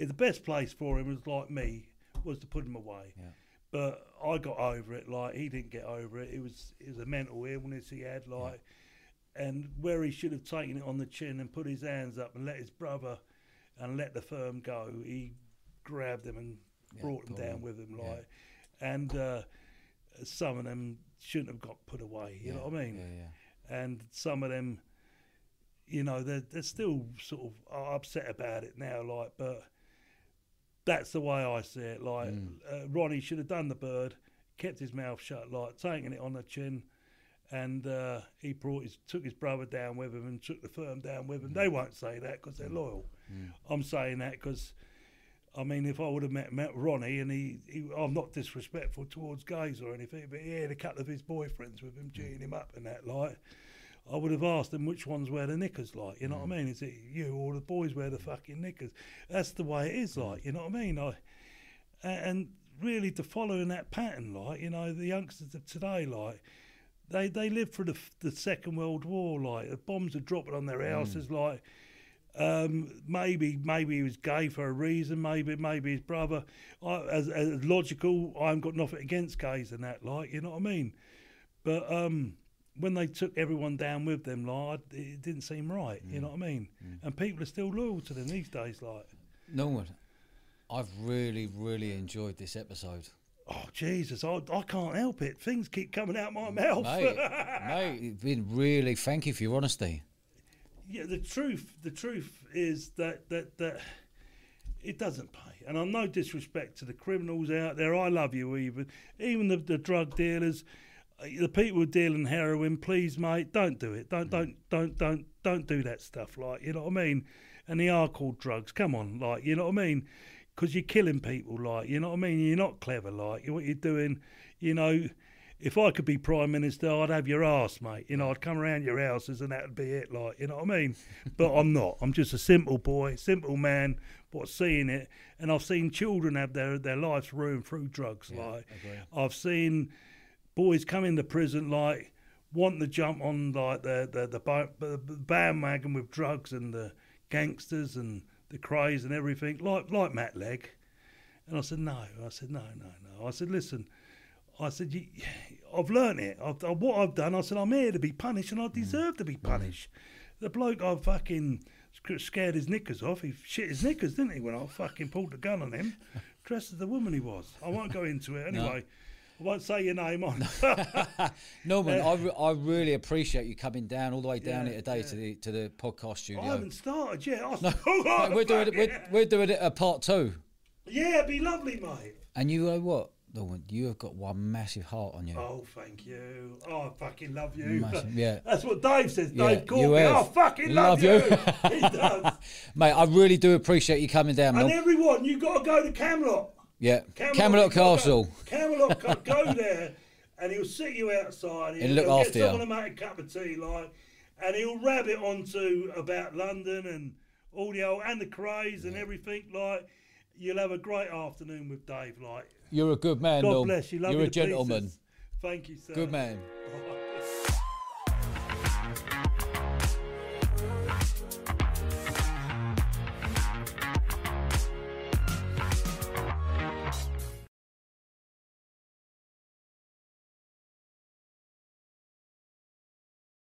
The best place for him, was like me, was to put him away. Yeah. But I got over it. Like, he didn't get over it. It was a mental illness he had. Like, and where he should have taken it on the chin and put his hands up and let his brother and let the firm go, he grabbed him and brought him down with him. Like, and some of them shouldn't have got put away. You know what I mean? Yeah, yeah. And some of them, you know, they're still sort of upset about it now, like, but that's the way I see it. Like, Ronnie should have done the bird, kept his mouth shut, like, taking it on the chin, and he took his brother down with him and took the firm down with him. They won't say that because they're loyal. I'm saying that because, I mean, if I would have met Ronnie, and I'm not disrespectful towards gays or anything, but he had a couple of his boyfriends with him, cheating him up and that, like, I would have asked him which ones wear the knickers, like, you know what I mean? Is it you or the boys wear the fucking knickers? That's the way it is, like, you know what I mean? And really, to following that pattern, like, you know, the youngsters of today, like, they live through the Second World War, like, the bombs are dropping on their houses, like, maybe he was gay for a reason. Maybe his brother. As logical, I haven't got nothing against gays and that, like, you know what I mean. But when they took everyone down with them, like, it didn't seem right. You know what I mean. And people are still loyal to them these days, like. Norman, I've really, really enjoyed this episode. Oh, Jesus, I can't help it. Things keep coming out my mouth. Mate, it's been really. Thank you for your honesty. Yeah, the truth is that it doesn't pay. And I'm no disrespect to the criminals out there. I love you even the drug dealers, the people dealing heroin. Please, mate, don't do it. Don't do that stuff. Like, you know what I mean? And they are called drugs. Come on, like, you know what I mean? Because you're killing people, like, you know what I mean? You're not clever, like, what you're doing, you know. If I could be Prime Minister, I'd have your ass, mate. You know, I'd come around your houses and that would be it, like, you know what I mean? But I'm not. I'm just a simple boy, simple man, but seeing it. And I've seen children have their lives ruined through drugs, yeah, like. I've seen boys come into prison, like, wanting to jump on, like, the bandwagon with drugs and the gangsters and the craze and everything, like Matt Legg. And I said, no. I said, listen... I said, I've learnt it. What I've done, I said, I'm here to be punished and I deserve to be punished. The bloke I fucking scared his knickers off, he shit his knickers, didn't he, when I fucking pulled the gun on him, dressed as the woman he was. I won't go into it anyway. No. I won't say your name on. Norman, I really appreciate you coming down, all the way down here today to the podcast studio. I haven't started yet. We're doing it a part two. Yeah, it'd be lovely, mate. And you know what? You have got one massive heart on you. Oh, thank you. Oh, I fucking love you. Massive, yeah. That's what Dave says. Dave called me. I fucking love you. He does. Mate, I really do appreciate you coming down. And everyone, you got to go to Camelot. Yeah. Camelot Castle. Camelot, go there and he'll sit you outside. He'll get someone to make a cup of tea, like, and he'll rabbit onto about London and all the old, and the craze and everything, like. You'll have a great afternoon with Dave, like. You're a good man, God bless you. You're a gentleman. Pieces. Thank you, sir. Good man.